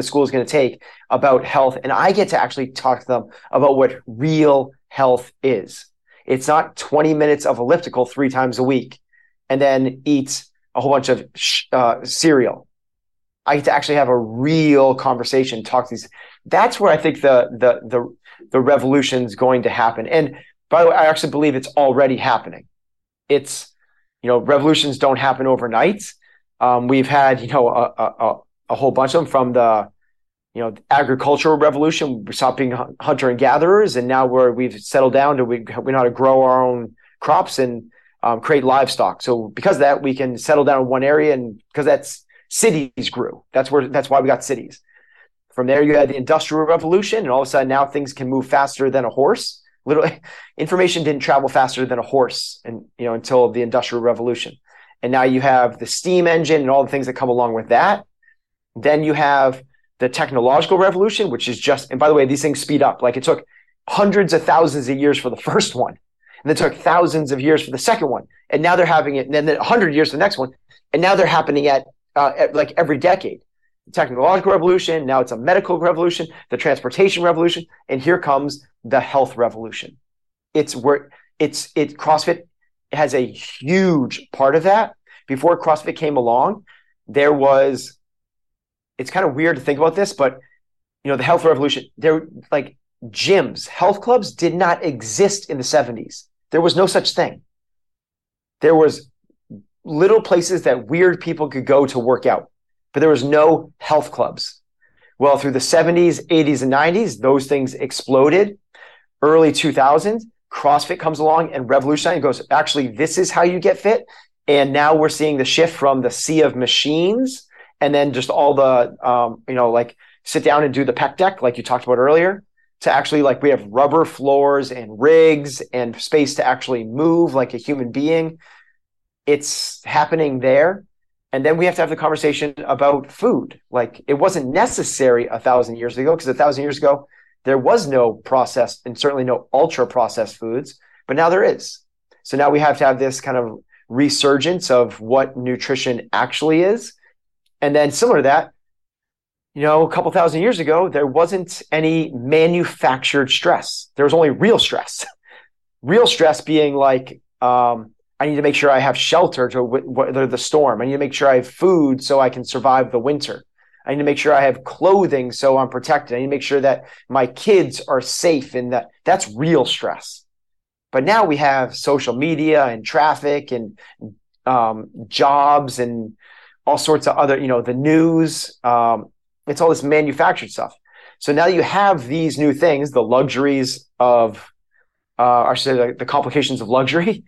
school is going to take about health. And I get to actually talk to them about what real health is. It's not 20 minutes of elliptical 3 times a week and then eat a whole bunch of cereal. I get to actually have a real conversation, talk to these. That's where I think the revolution's going to happen. And by the way, I actually believe it's already happening. It's, revolutions don't happen overnight. We've had, a whole bunch of them, from the, agricultural revolution, we stopped being hunter and gatherers, and now we've settled down to we know how to grow our own crops and create livestock. So because of that, we can settle down in one area, and because that's cities grew. That's why we got cities. From there, you had the Industrial Revolution, and all of a sudden now things can move faster than a horse. Literally, information didn't travel faster than a horse, and until the Industrial Revolution. And now you have the steam engine and all the things that come along with that. Then you have the Technological Revolution, which is just, and by the way, these things speed up. Like, it took hundreds of thousands of years for the first one, and it took thousands of years for the second one, and now they're having it, and then 100 years for the next one, and now they're happening at like every decade. The Technological Revolution, now it's a medical revolution, the transportation revolution, and here comes the health revolution. CrossFit has a huge part of that. Before CrossFit came along, it's kind of weird to think about this, but the health revolution, there, like, gyms, health clubs did not exist in the 70s. There was no such thing. There was little places that weird people could go to work out, but there was no health clubs. Well, through the 70s, 80s, and 90s, those things exploded. Early 2000s, CrossFit comes along and revolutionizes, goes, actually, this is how you get fit. And now we're seeing the shift from the sea of machines, and then just all the, sit down and do the pec deck, like you talked about earlier, to actually, like, we have rubber floors and rigs and space to actually move like a human being. It's happening there. And then we have to have the conversation about food. Like, it wasn't necessary 1,000 years ago, because 1,000 years ago, there was no processed and certainly no ultra processed foods, but now there is. So now we have to have this kind of resurgence of what nutrition actually is. And then similar to that, you know, a couple thousand years ago, there wasn't any manufactured stress. There was only real stress. Real stress being like, I need to make sure I have shelter to weather the storm. I need to make sure I have food so I can survive the winter. I need to make sure I have clothing so I'm protected. I need to make sure that my kids are safe, and that's real stress. But now we have social media and traffic and jobs and all sorts of other, you know, the news. It's all this manufactured stuff. So now you have these new things, the luxuries of, or should I say, the complications of luxury.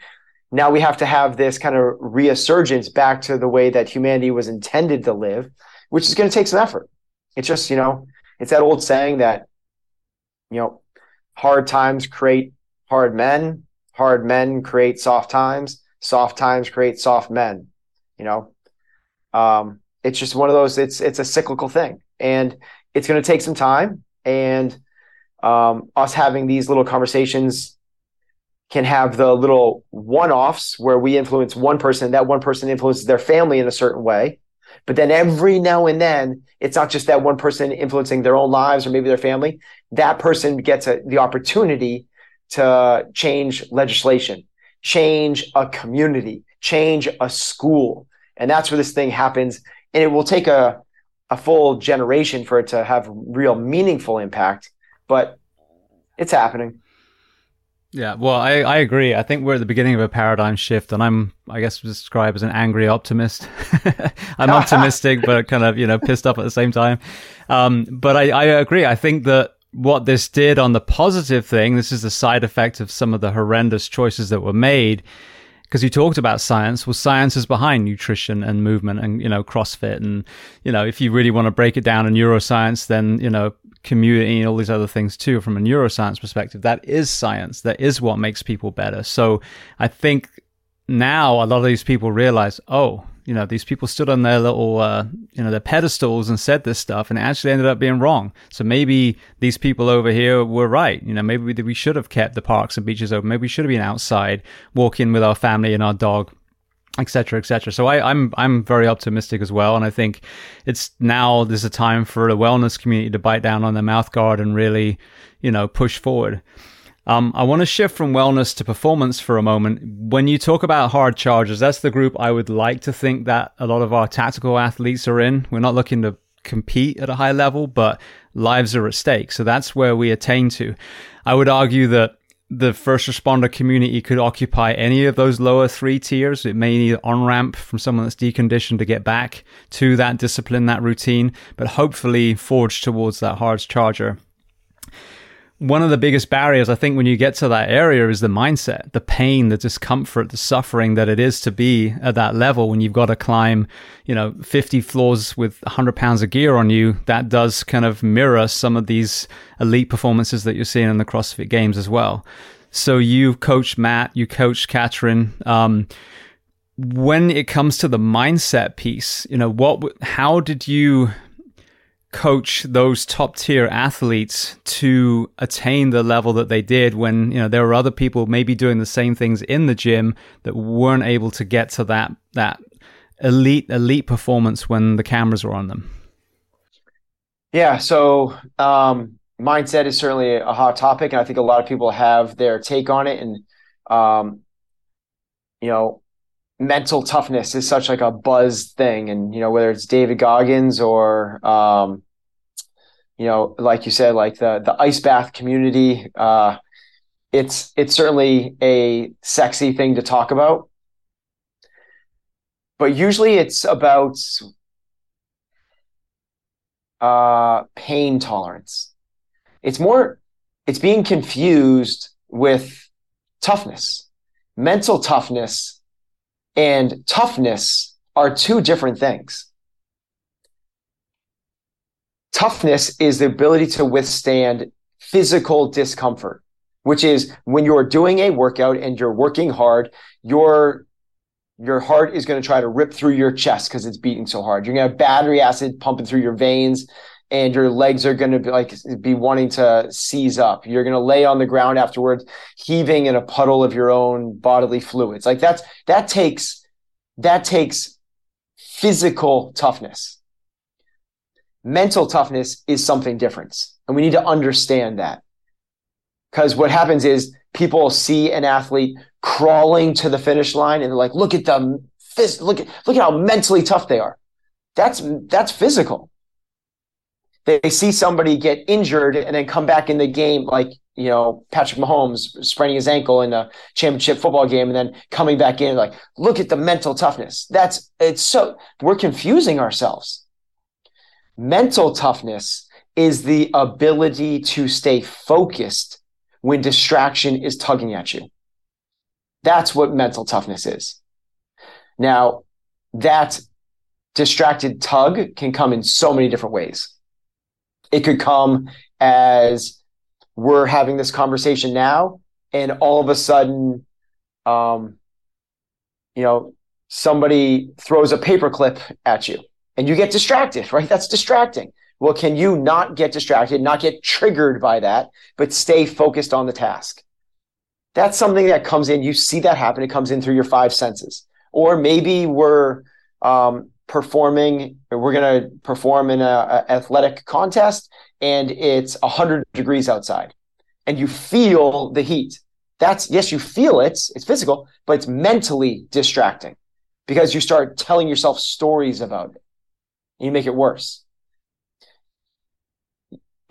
Now we have to have this kind of resurgence back to the way that humanity was intended to live, which is going to take some effort. It's just, you know, it's that old saying that, you know, hard times create hard men create soft times create soft men, you know. It's just one of those, it's a cyclical thing, and it's going to take some time, and us having these little conversations can have the little one-offs where we influence one person, that one person influences their family in a certain way. But then every now and then, it's not just that one person influencing their own lives or maybe their family. That person gets the opportunity to change legislation, change a community, change a school. And that's where this thing happens. And it will take a full generation for it to have real meaningful impact, but it's happening. Yeah, well, I agree. I think we're at the beginning of a paradigm shift, and I'm, I guess, described as an angry optimist. I'm optimistic, but kind of, you know, pissed off at the same time. But I agree. I think that what this did on the positive thing, this is the side effect of some of the horrendous choices that were made, because you talked about science. Well, science is behind nutrition and movement and, you know, CrossFit. And, you know, if you really want to break it down in neuroscience, then, you know, community and all these other things too, from a neuroscience perspective, that is science. That is what makes people better. So I think now a lot of these people realize, oh, you know, these people stood on their little, you know, their pedestals and said this stuff, and it actually ended up being wrong. So maybe these people over here were right. You know, maybe we should have kept the parks and beaches open. Maybe we should have been outside walking with our family and our dog, et cetera, et cetera. So I'm very optimistic as well. And I think it's now there's a time for the wellness community to bite down on their mouth guard and really, you know, push forward. I want to shift from wellness to performance for a moment. When you talk about hard chargers, that's the group I would like to think that a lot of our tactical athletes are in. We're not looking to compete at a high level, but lives are at stake. So that's where we attain to. I would argue that the first responder community could occupy any of those lower three tiers. It may need an on-ramp from someone that's deconditioned to get back to that discipline, that routine, but hopefully forge towards that hard charger. One of the biggest barriers, I think, when you get to that area is the mindset, the pain, the discomfort, the suffering that it is to be at that level when you've got to climb, you know, 50 floors with 100 pounds of gear on you. That does kind of mirror some of these elite performances that you're seeing in the CrossFit Games as well. So you coach Matt, you coach Katrin. When it comes to the mindset piece, you know, how did you coach those top tier athletes to attain the level that they did when, you know, there were other people maybe doing the same things in the gym that weren't able to get to that elite performance when the cameras were on them? Yeah. So, mindset is certainly a hot topic, and I think a lot of people have their take on it. And, you know, mental toughness is such like a buzz thing. And, you know, whether it's David Goggins or, you know, like you said, like the ice bath community, it's certainly a sexy thing to talk about, but usually it's about, pain tolerance. It's being confused with toughness. Mental toughness and toughness are two different things. Toughness is the ability to withstand physical discomfort, which is when you're doing a workout and you're working hard, your heart is going to try to rip through your chest because it's beating so hard. You're going to have battery acid pumping through your veins, and your legs are going to be wanting to seize up. You're going to lay on the ground afterwards, heaving in a puddle of your own bodily fluids. Like that takes physical toughness. Mental toughness is something different, and we need to understand that. Because what happens is people see an athlete crawling to the finish line, and they're like, "Look at the look at how mentally tough they are." That's physical. They see somebody get injured and then come back in the game, like, you know, Patrick Mahomes spraining his ankle in a championship football game, and then coming back in, like, look at the mental toughness. So we're confusing ourselves. Mental toughness is the ability to stay focused when distraction is tugging at you. That's what mental toughness is. Now, that distracted tug can come in so many different ways. It could come as we're having this conversation now, and all of a sudden, somebody throws a paperclip at you and you get distracted, right? That's distracting. Well, can you not get distracted, not get triggered by that, but stay focused on the task? That's something that comes in. You see that happen. It comes in through your five senses. Or maybe we're we're going to perform in an athletic contest, and it's 100 degrees outside, and you feel the heat. Yes, you feel it. It's physical, but it's mentally distracting because you start telling yourself stories about it, and you make it worse.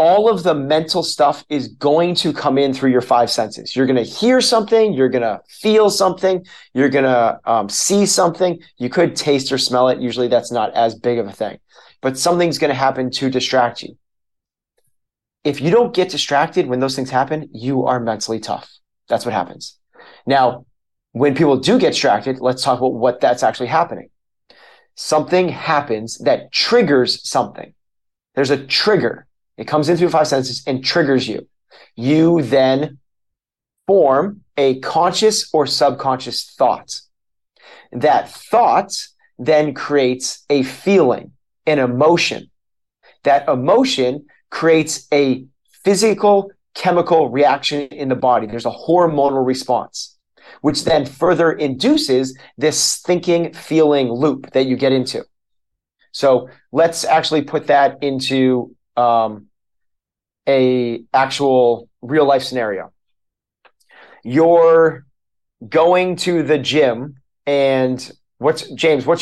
All of the mental stuff is going to come in through your five senses. You're going to hear something. You're going to feel something. You're going to see something. You could taste or smell it. Usually that's not as big of a thing, but something's going to happen to distract you. If you don't get distracted when those things happen, you are mentally tough. That's what happens. Now, when people do get distracted, let's talk about what that's actually happening. Something happens that triggers something. There's a trigger. It comes in through five senses and triggers you. You then form a conscious or subconscious thought. That thought then creates a feeling, an emotion. That emotion creates a physical, chemical reaction in the body. There's a hormonal response, which then further induces this thinking, feeling loop that you get into. So let's actually put that into a actual real life scenario. You're going to the gym, and what's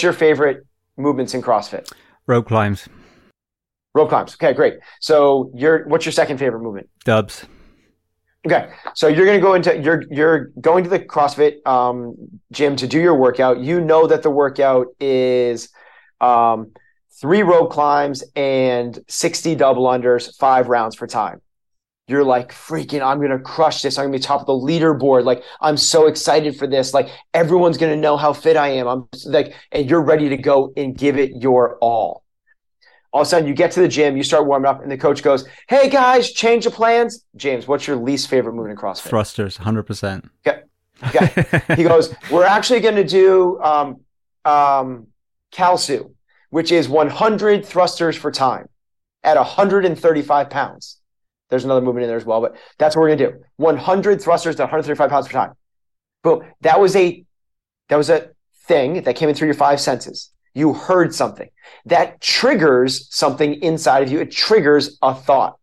your favorite movements in CrossFit? Rope climbs. Rope climbs. Okay, great. So what's your second favorite movement? Dubs. Okay. So you're going to the CrossFit gym to do your workout. You know that the workout is 3 rope climbs and 60 double unders, 5 rounds for time. You're like, freaking, I'm going to crush this. I'm going to be top of the leaderboard. Like, I'm so excited for this. Like, everyone's going to know how fit I am. And you're ready to go and give it your all. All of a sudden you get to the gym, you start warming up, and the coach goes, "Hey guys, change of plans." James, what's your least favorite movement in CrossFit? Thrusters, 100%. Okay. He goes, "We're actually going to do, Calsu, which is 100 thrusters for time at 135 pounds. There's another movement in there as well, but that's what we're going to do. 100 thrusters to 135 pounds per time." Boom. That was a thing that came in through your five senses. You heard something. That triggers something inside of you. It triggers a thought,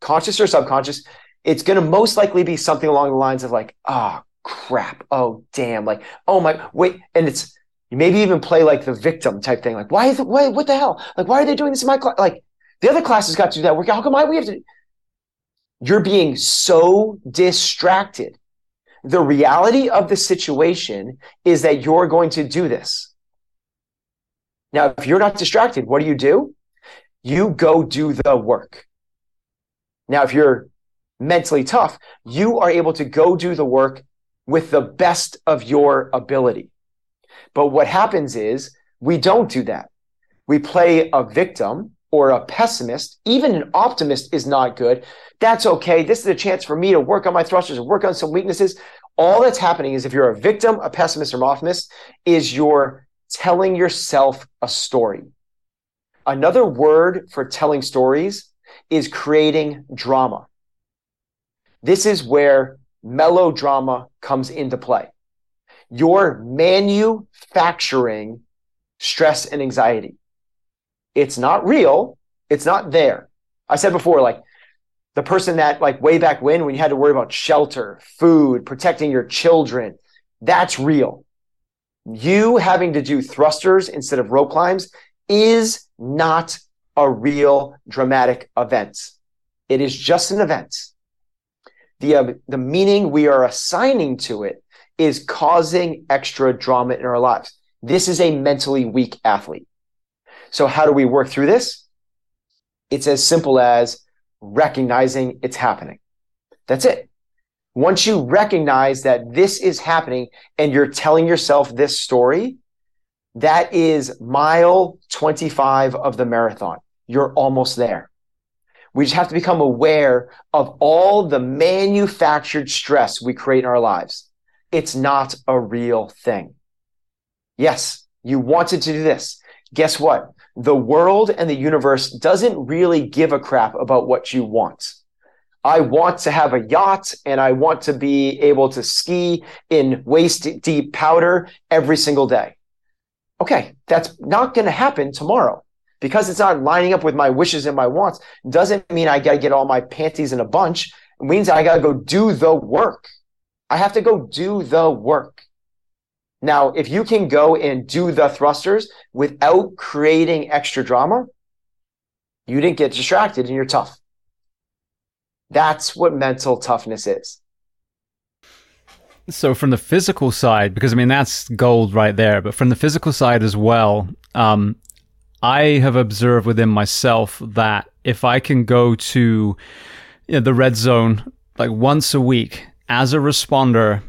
conscious or subconscious. It's going to most likely be something along the lines of like, "Oh, crap. Oh, damn. Like, oh my, wait." And it's, maybe even play like the victim type thing. Like, why, what the hell? Like, why are they doing this in my class? Like, the other classes got to do that workout. How come we have to? You're being so distracted. The reality of the situation is that you're going to do this. Now, if you're not distracted, what do? You go do the work. Now, if you're mentally tough, you are able to go do the work with the best of your ability. But what happens is we don't do that. We play a victim or a pessimist, even an optimist is not good. That's okay. This is a chance for me to work on my thrusters, work on some weaknesses. All that's happening is if you're a victim, a pessimist, or an optimist, is you're telling yourself a story. Another word for telling stories is creating drama. This is where melodrama comes into play. You're manufacturing stress and anxiety. It's not real. It's not there. I said before, like the person that like way back when you had to worry about shelter, food, protecting your children, that's real. You having to do thrusters instead of rope climbs is not a real dramatic event. It is just an event. The meaning we are assigning to it is causing extra drama in our lives. This is a mentally weak athlete. So how do we work through this? It's as simple as recognizing it's happening. That's it. Once you recognize that this is happening and you're telling yourself this story, that is mile 25 of the marathon. You're almost there. We just have to become aware of all the manufactured stress we create in our lives. It's not a real thing. Yes, you wanted to do this. Guess what? The world and the universe doesn't really give a crap about what you want. I want to have a yacht and I want to be able to ski in waist-deep powder every single day. Okay, that's not going to happen tomorrow. Because it's not lining up with my wishes and my wants doesn't mean I got to get all my panties in a bunch. It means I got to go do the work. I have to go do the work. Now, if you can go and do the thrusters without creating extra drama, you didn't get distracted and you're tough. That's what mental toughness is. So from the physical side, because I mean, that's gold right there, but from the physical side as well, I have observed within myself that if I can go to the red zone like once a week as a responder,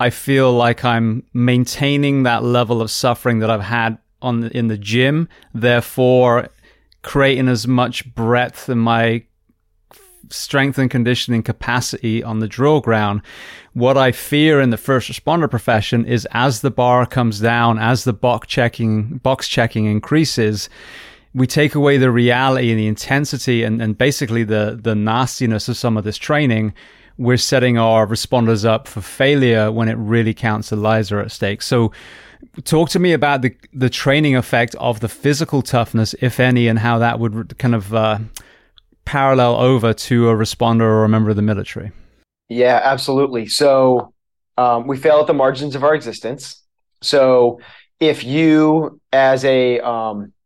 I feel like I'm maintaining that level of suffering that I've had in the gym, therefore creating as much breadth in my strength and conditioning capacity on the drill ground. What I fear in the first responder profession is as the bar comes down, as the box checking increases, we take away the reality and the intensity and basically the nastiness of some of this training. We're setting our responders up for failure when it really counts. The lives are at stake. So talk to me about the training effect of the physical toughness, if any, and how that would kind of parallel over to a responder or a member of the military. Yeah, absolutely. So we fail at the margins of our existence. So if you as a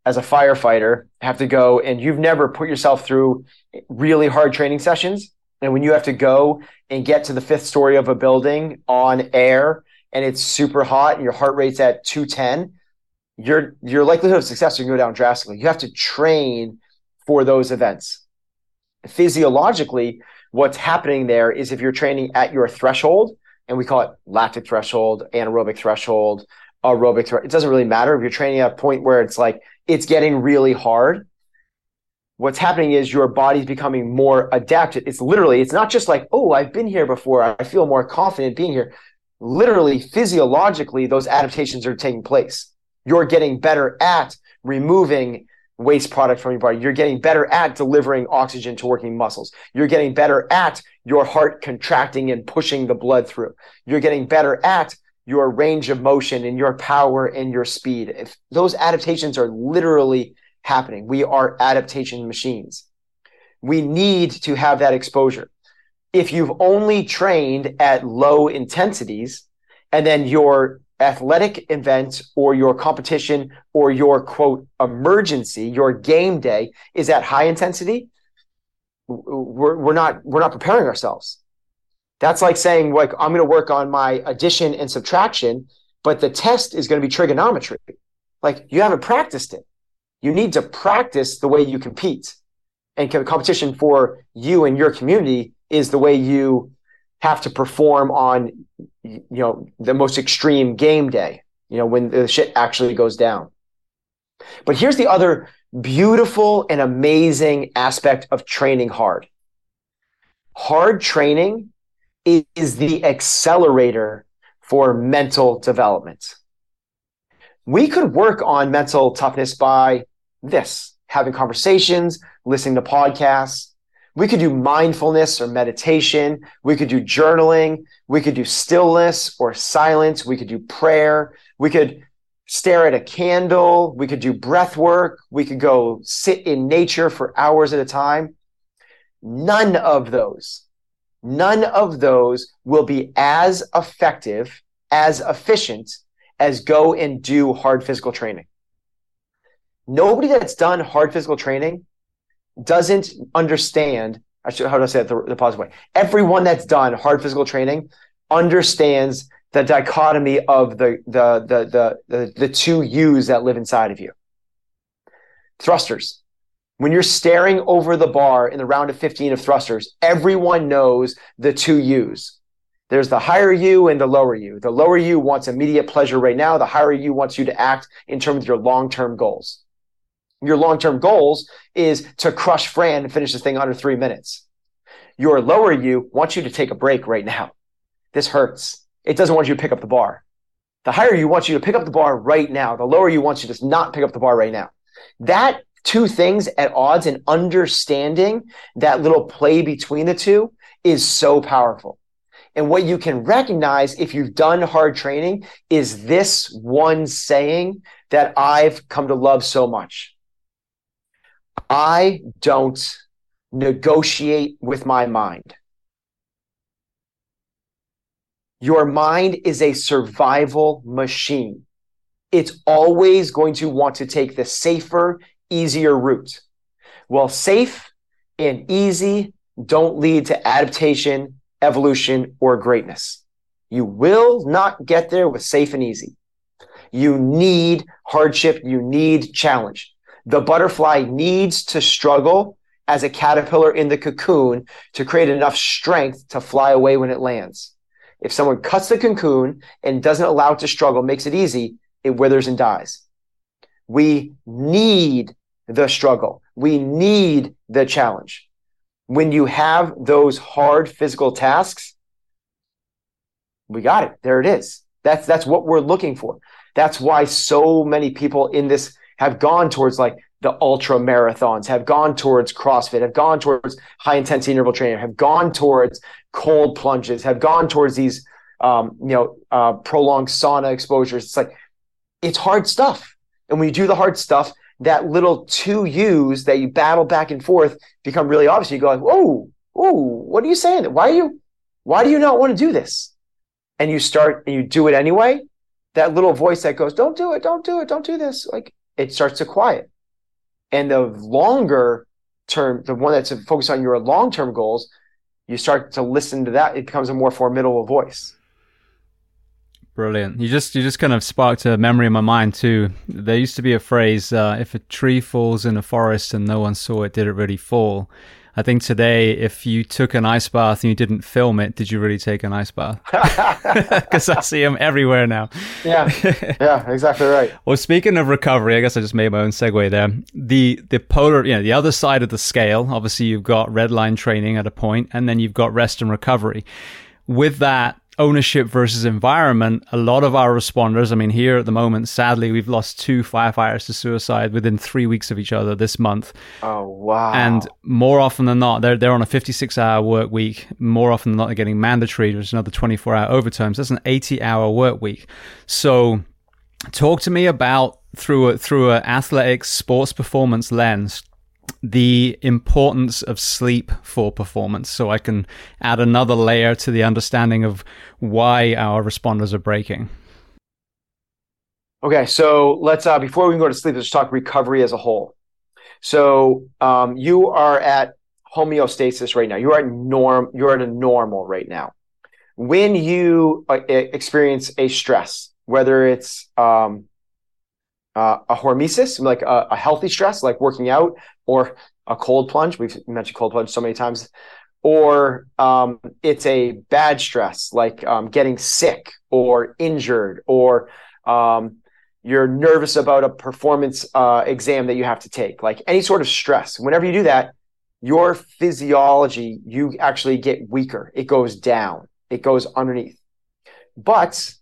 firefighter have to go and you've never put yourself through really hard training sessions, and when you have to go and get to the fifth story of a building on air and it's super hot and your heart rate's at 210, your likelihood of success will go down drastically. You have to train for those events. Physiologically, what's happening there is if you're training at your threshold, and we call it lactic threshold, anaerobic threshold, aerobic threshold, it doesn't really matter. If you're training at a point where it's like it's getting really hard, what's happening is your body's becoming more adapted. It's not just like, oh, I've been here before. I feel more confident being here. Literally, physiologically, those adaptations are taking place. You're getting better at removing waste product from your body. You're getting better at delivering oxygen to working muscles. You're getting better at your heart contracting and pushing the blood through. You're getting better at your range of motion and your power and your speed. If those adaptations are literally happening. We are adaptation machines. We need to have that exposure. If you've only trained at low intensities and then your athletic event or your competition or your quote emergency, your game day is at high intensity, we're not preparing ourselves. That's like saying like I'm going to work on my addition and subtraction, but the test is going to be trigonometry. Like you haven't practiced it. You need to practice the way you compete, and competition for you and your community is the way you have to perform on, the most extreme game day, when the shit actually goes down. But here's the other beautiful and amazing aspect of training hard. Hard training is the accelerator for mental development. We could work on mental toughness by this, having conversations, listening to podcasts. We could do mindfulness or meditation. We could do journaling. We could do stillness or silence. We could do prayer. We could stare at a candle. We could do breath work. We could go sit in nature for hours at a time. None of those will be as effective, as efficient as go and do hard physical training. Nobody that's done hard physical training doesn't understand. How do I say that the positive way? Everyone that's done hard physical training understands the dichotomy of the two U's that live inside of you. Thrusters. When you're staring over the bar in the round of 15 of thrusters, everyone knows the two U's. There's the higher you and the lower you. The lower you wants immediate pleasure right now. The higher you wants you to act in terms of your long-term goals. Your long-term goals is to crush Fran and finish this thing under 3 minutes. Your lower you wants you to take a break right now. This hurts. It doesn't want you to pick up the bar. The higher you wants you to pick up the bar right now. The lower you wants you to not pick up the bar right now. That two things at odds and understanding that little play between the two is so powerful. And what you can recognize if you've done hard training is this one saying that I've come to love so much. I don't negotiate with my mind. Your mind is a survival machine. It's always going to want to take the safer, easier route. Well, safe and easy don't lead to adaptation, evolution, or greatness. You will not get there with safe and easy. You need hardship. You need challenge. The butterfly needs to struggle as a caterpillar in the cocoon to create enough strength to fly away when it lands. If someone cuts the cocoon and doesn't allow it to struggle, makes it easy, it withers and dies. We need the struggle. We need the challenge. When you have those hard physical tasks, we got it. There it is. That's what we're looking for. That's why so many people in this have gone towards like the ultra marathons, have gone towards CrossFit, have gone towards high intensity interval training, have gone towards cold plunges, have gone towards these prolonged sauna exposures. It's like, it's hard stuff. And when you do the hard stuff, that little two U's that you battle back and forth become really obvious. You go like, oh, what are you saying? Why do you not want to do this? And you start and you do it anyway. That little voice that goes, don't do it, don't do it, don't do this. Like, it starts to quiet. And the longer term, the one that's focused on your long-term goals, you start to listen to that. It becomes a more formidable voice. Brilliant. You just kind of sparked a memory in my mind too. There used to be a phrase, if a tree falls in a forest and no one saw it, did it really fall? I think today, if you took an ice bath and you didn't film it, did you really take an ice bath? Because I see them everywhere now. Yeah, exactly right. Well, speaking of recovery, I guess I just made my own segue there. The polar, the other side of the scale, obviously you've got red line training at a point, and then you've got rest and recovery. With that, ownership versus environment, a lot of our responders, I mean, here at the moment, sadly, we've lost 2 firefighters to suicide within 3 weeks of each other this month. Oh, wow. And more often than not, they're on a 56-hour work week. More often than not, they're getting mandatory, which is another 24-hour overtime. So that's an 80-hour work week. So talk to me about, through an athletic sports performance lens, the importance of sleep for performance, so I can add another layer to the understanding of why our responders are breaking. Okay, so let's before we can go to sleep, let's talk recovery as a whole. So you are at homeostasis right now. You are at You're at a normal right now. When you experience a stress, whether it's a hormesis, like a healthy stress, like working out, or a cold plunge. We've mentioned cold plunge so many times. Or it's a bad stress, like getting sick or injured, or you're nervous about a performance exam that you have to take, like any sort of stress, whenever you do that, your physiology, you actually get weaker. It goes down. It goes underneath. But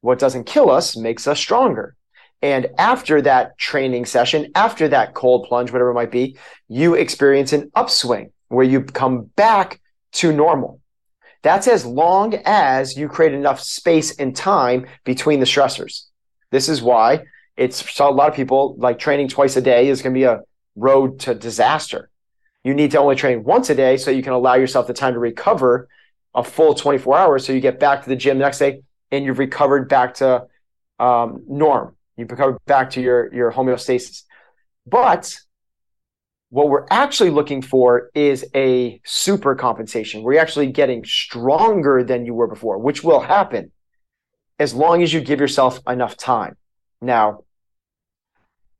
what doesn't kill us makes us stronger. And after that training session, after that cold plunge, whatever it might be, you experience an upswing where you come back to normal. That's as long as you create enough space and time between the stressors. This is why it's a lot of people like training twice a day is going to be a road to disaster. You need to only train once a day so you can allow yourself the time to recover a full 24 hours so you get back to the gym the next day and you've recovered back to norm. You've recovered back to your homeostasis. But what we're actually looking for is a super compensation. We're actually getting stronger than you were before, which will happen as long as you give yourself enough time. Now,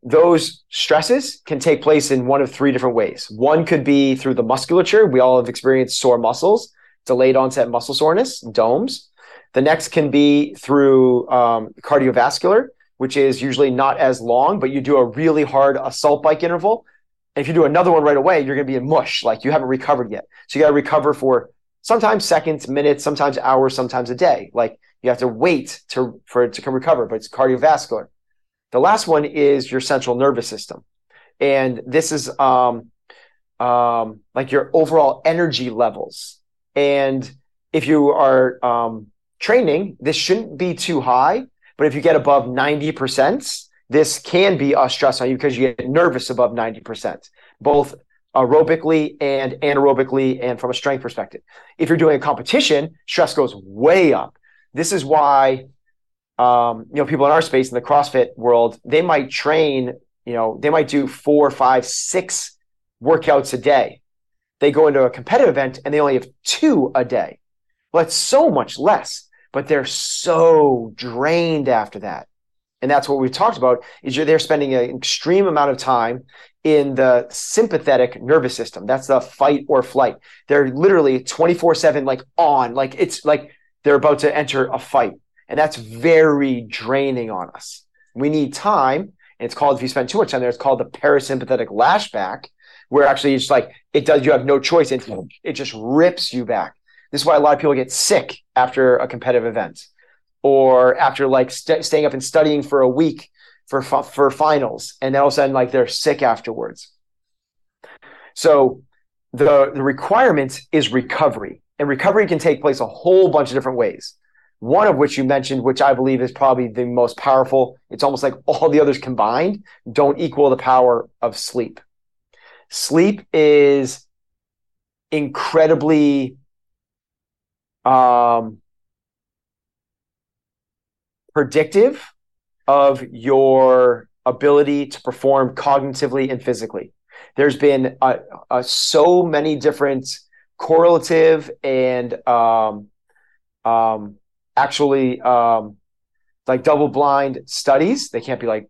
those stresses can take place in one of three different ways. One could be through the musculature. We all have experienced sore muscles, delayed onset muscle soreness, DOMS. The next can be through cardiovascular, which is usually not as long, but you do a really hard assault bike interval. And if you do another one right away, you're going to be in mush, like you haven't recovered yet. So you got to recover for sometimes seconds, minutes, sometimes hours, sometimes a day. Like you have to wait for it to recover, but it's cardiovascular. The last one is your central nervous system. And this is like your overall energy levels. And if you are training, this shouldn't be too high, but if you get above 90%, this can be a stress on you because you get nervous above 90%, both aerobically and anaerobically and from a strength perspective. If you're doing a competition, stress goes way up. This is why people in our space in the CrossFit world, they might train, they might do 4, 5, 6 workouts a day. They go into a competitive event and they only have 2 a day. Well, that's so much less, but they're so drained after that. And that's what we've talked about is they're spending an extreme amount of time in the sympathetic nervous system. That's the fight or flight. They're literally 24/7, like on, like it's like they're about to enter a fight. And that's very draining on us. We need time. And it's called, if you spend too much time there, it's called the parasympathetic lashback, where actually it's like, you have no choice. And it just rips you back. This is why a lot of people get sick after a competitive event or after like staying up and studying for a week for finals. And then all of a sudden, like they're sick afterwards. So the requirement is recovery, and recovery can take place a whole bunch of different ways. One of which you mentioned, which I believe is probably the most powerful. It's almost like all the others combined don't equal the power of sleep. Sleep is incredibly predictive of your ability to perform cognitively and physically. There's been so many different correlative and like double-blind studies. They can't be like,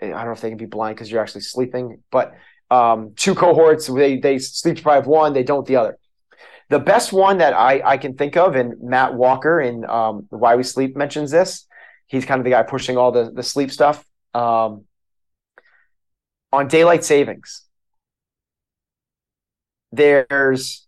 I don't know if they can be blind because you're actually sleeping, but 2 cohorts, they sleep deprived one, they don't the other. The best one that I can think of, and Matt Walker in Why We Sleep mentions this, he's kind of the guy pushing all the sleep stuff. On daylight savings, there's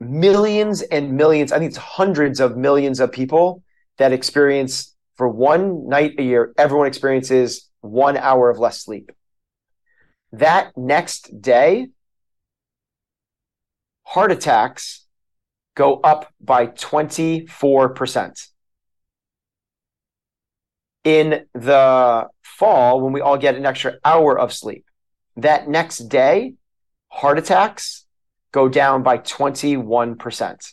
millions and millions, I think it's hundreds of millions of people that experience for one night a year, everyone experiences 1 hour of less sleep. That next day, heart attacks go up by 24%. In the fall, when we all get an extra hour of sleep, that next day, heart attacks go down by 21%.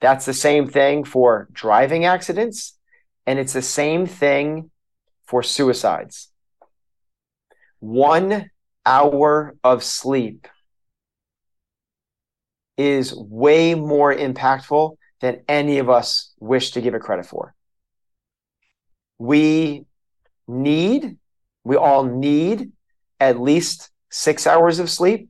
That's the same thing for driving accidents, and it's the same thing for suicides. 1 hour of sleep is way more impactful than any of us wish to give it credit for. We all need at least 6 hours of sleep.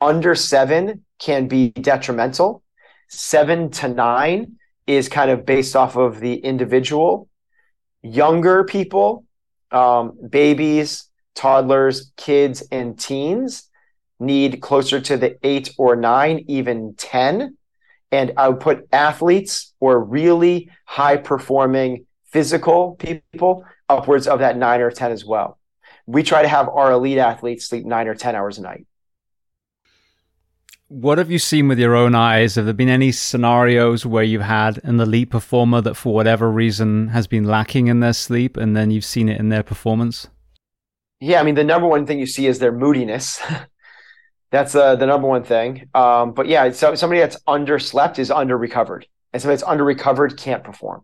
Under 7 can be detrimental. 7 to 9 is kind of based off of the individual. younger people, babies, toddlers, kids, and teens need closer to the 8 or 9, even 10. And I would put athletes or really high-performing physical people upwards of that 9 or 10 as well. We try to have our elite athletes sleep 9 or 10 hours a night. What have you seen with your own eyes? Have there been any scenarios where you've had an elite performer that for whatever reason has been lacking in their sleep and then you've seen it in their performance? Yeah, I mean, the number one thing you see is their moodiness. That's the number one thing. But yeah, so somebody that's underslept is under-recovered, and somebody that's under-recovered can't perform.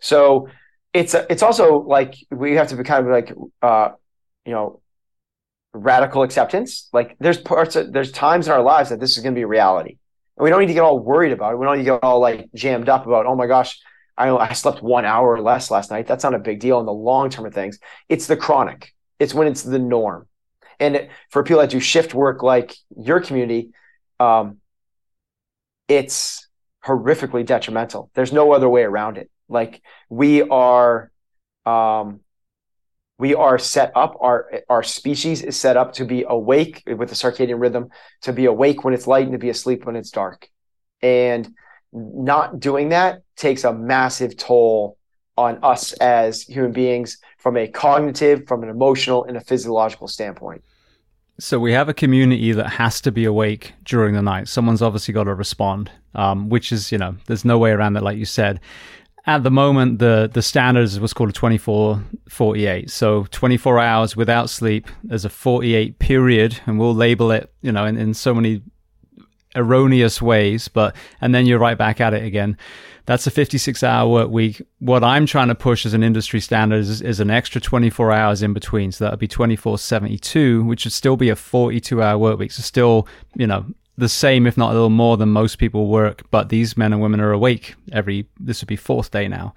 So it's also like we have to be kind of like, radical acceptance. Like there's times in our lives that this is going to be a reality, and we don't need to get all worried about it. We don't need to get all like jammed up about, oh my gosh, I slept 1 hour or less last night. That's not a big deal in the long term of things. It's the chronic. It's when it's the norm. And for people that do shift work, like your community, it's horrifically detrimental. There's no other way around it. Like we are set up, our species is set up to be awake with the circadian rhythm, to be awake when it's light and to be asleep when it's dark. And not doing that takes a massive toll on us as human beings from a cognitive, from an emotional, and a physiological standpoint. So we have a community that has to be awake during the night. Someone's obviously got to respond, which is, there's no way around that, like you said. At the moment, the standard is what's called a 24-48. So 24 hours without sleep as a 48 period, and we'll label it, in so many erroneous ways, and then you're right back at it again. That's a 56-hour work week. What I'm trying to push as an industry standard is an extra 24 hours in between. So that would be 24/72, which would still be a 42-hour work week. So still, the same, if not a little more than most people work, but these men and women are awake this would be fourth day now.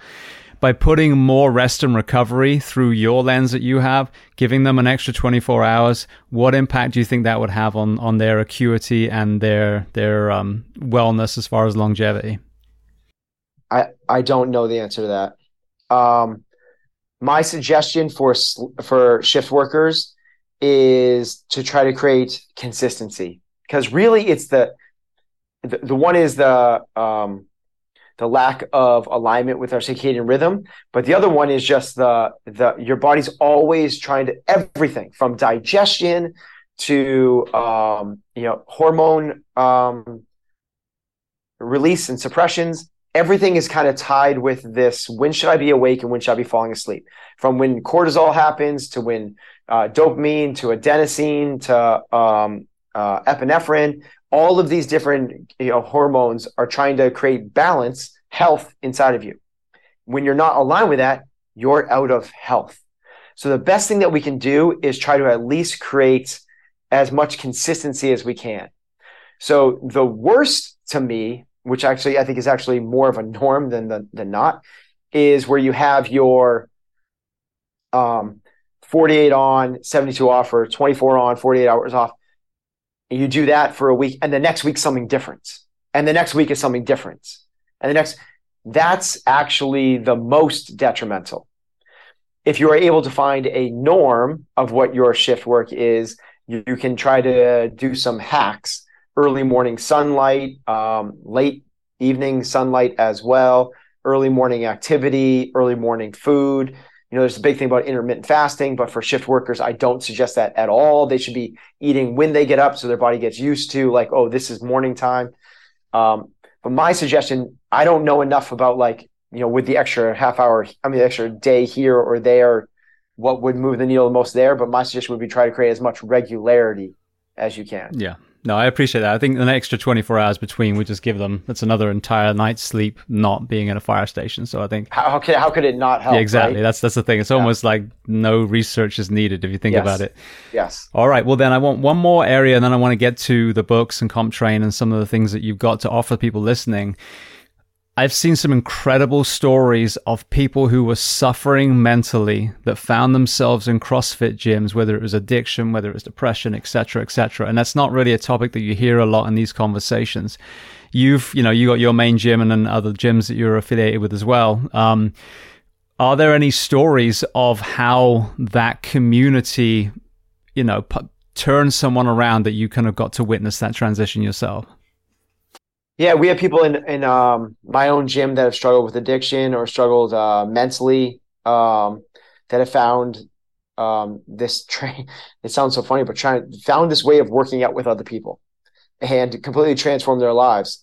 By putting more rest and recovery through your lens that you have, giving them an extra 24 hours, what impact do you think that would have on their acuity and their wellness as far as longevity? I don't know the answer to that. My suggestion for shift workers is to try to create consistency. Because really, it's the one is the lack of alignment with our circadian rhythm, but the other one is just your body's always trying to everything from digestion to hormone release and suppressions. Everything is kind of tied with this: when should I be awake and when should I be falling asleep? From when cortisol happens to when dopamine to adenosine to epinephrine, all of these different hormones are trying to create balance, health inside of you. When you're not aligned with that, you're out of health. So the best thing that we can do is try to at least create as much consistency as we can. So the worst to me, which actually I think is actually more of a norm than not, is where you have your 48 on, 72 off, or 24 on, 48 hours off. You do that for a week, and the next week something different, and the next week is something different, and that's actually the most detrimental. If you are able to find a norm of what your shift work is, you can try to do some hacks: early morning sunlight, late evening sunlight as well, early morning activity, early morning food. There's a big thing about intermittent fasting, but for shift workers, I don't suggest that at all. They should be eating when they get up so their body gets used to like, oh, this is morning time. But my suggestion, I don't know enough about with the extra half hour, the extra day here or there, what would move the needle the most there. But my suggestion would be try to create as much regularity as you can. Yeah. No, I appreciate that. I think an extra 24 hours between would just give them, that's another entire night's sleep not being in a fire station. So I think how could it not help? Yeah, exactly. Right? That's the thing. It's almost like no research is needed if you think about it. Yes. All right. Well, then I want one more area, and then I want to get to the books and comp train and some of the things that you've got to offer people listening. I've seen some incredible stories of people who were suffering mentally that found themselves in CrossFit gyms, whether it was addiction, whether it was depression, et cetera, et cetera. And that's not really a topic that you hear a lot in these conversations. You've you got your main gym and then other gyms that you're affiliated with as well. Are there any stories of how that community, you know, turn someone around that you kind of got to witness that transition yourself? Yeah, we have people in my own gym that have struggled with addiction or struggled mentally, that have found this train. It sounds so funny, but found this way of working out with other people and completely transformed their lives.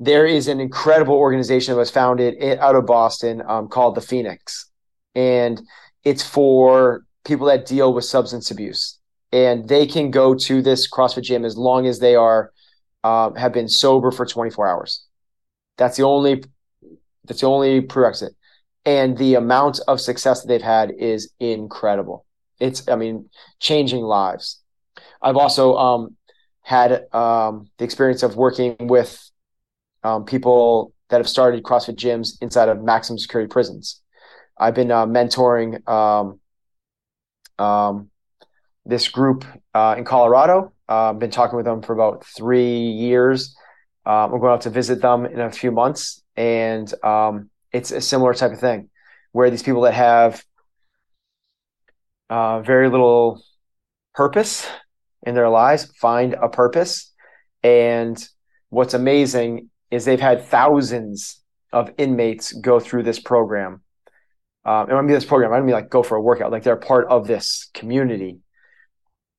There is an incredible organization that was founded out of Boston called the Phoenix, and it's for people that deal with substance abuse. And they can go to this CrossFit gym as long as they have been sober for 24 hours. That's the only prerequisite. And the amount of success that they've had is incredible. It's changing lives. I've also had the experience of working with people that have started CrossFit gyms inside of maximum security prisons. I've been mentoring this group in Colorado. I've been talking with them for about 3 years. I'm going out to visit them in a few months. And it's a similar type of thing where these people that have very little purpose in their lives find a purpose. And what's amazing is they've had thousands of inmates go through this program. And when I mean this program, I don't mean like go for a workout. Like they're part of this community.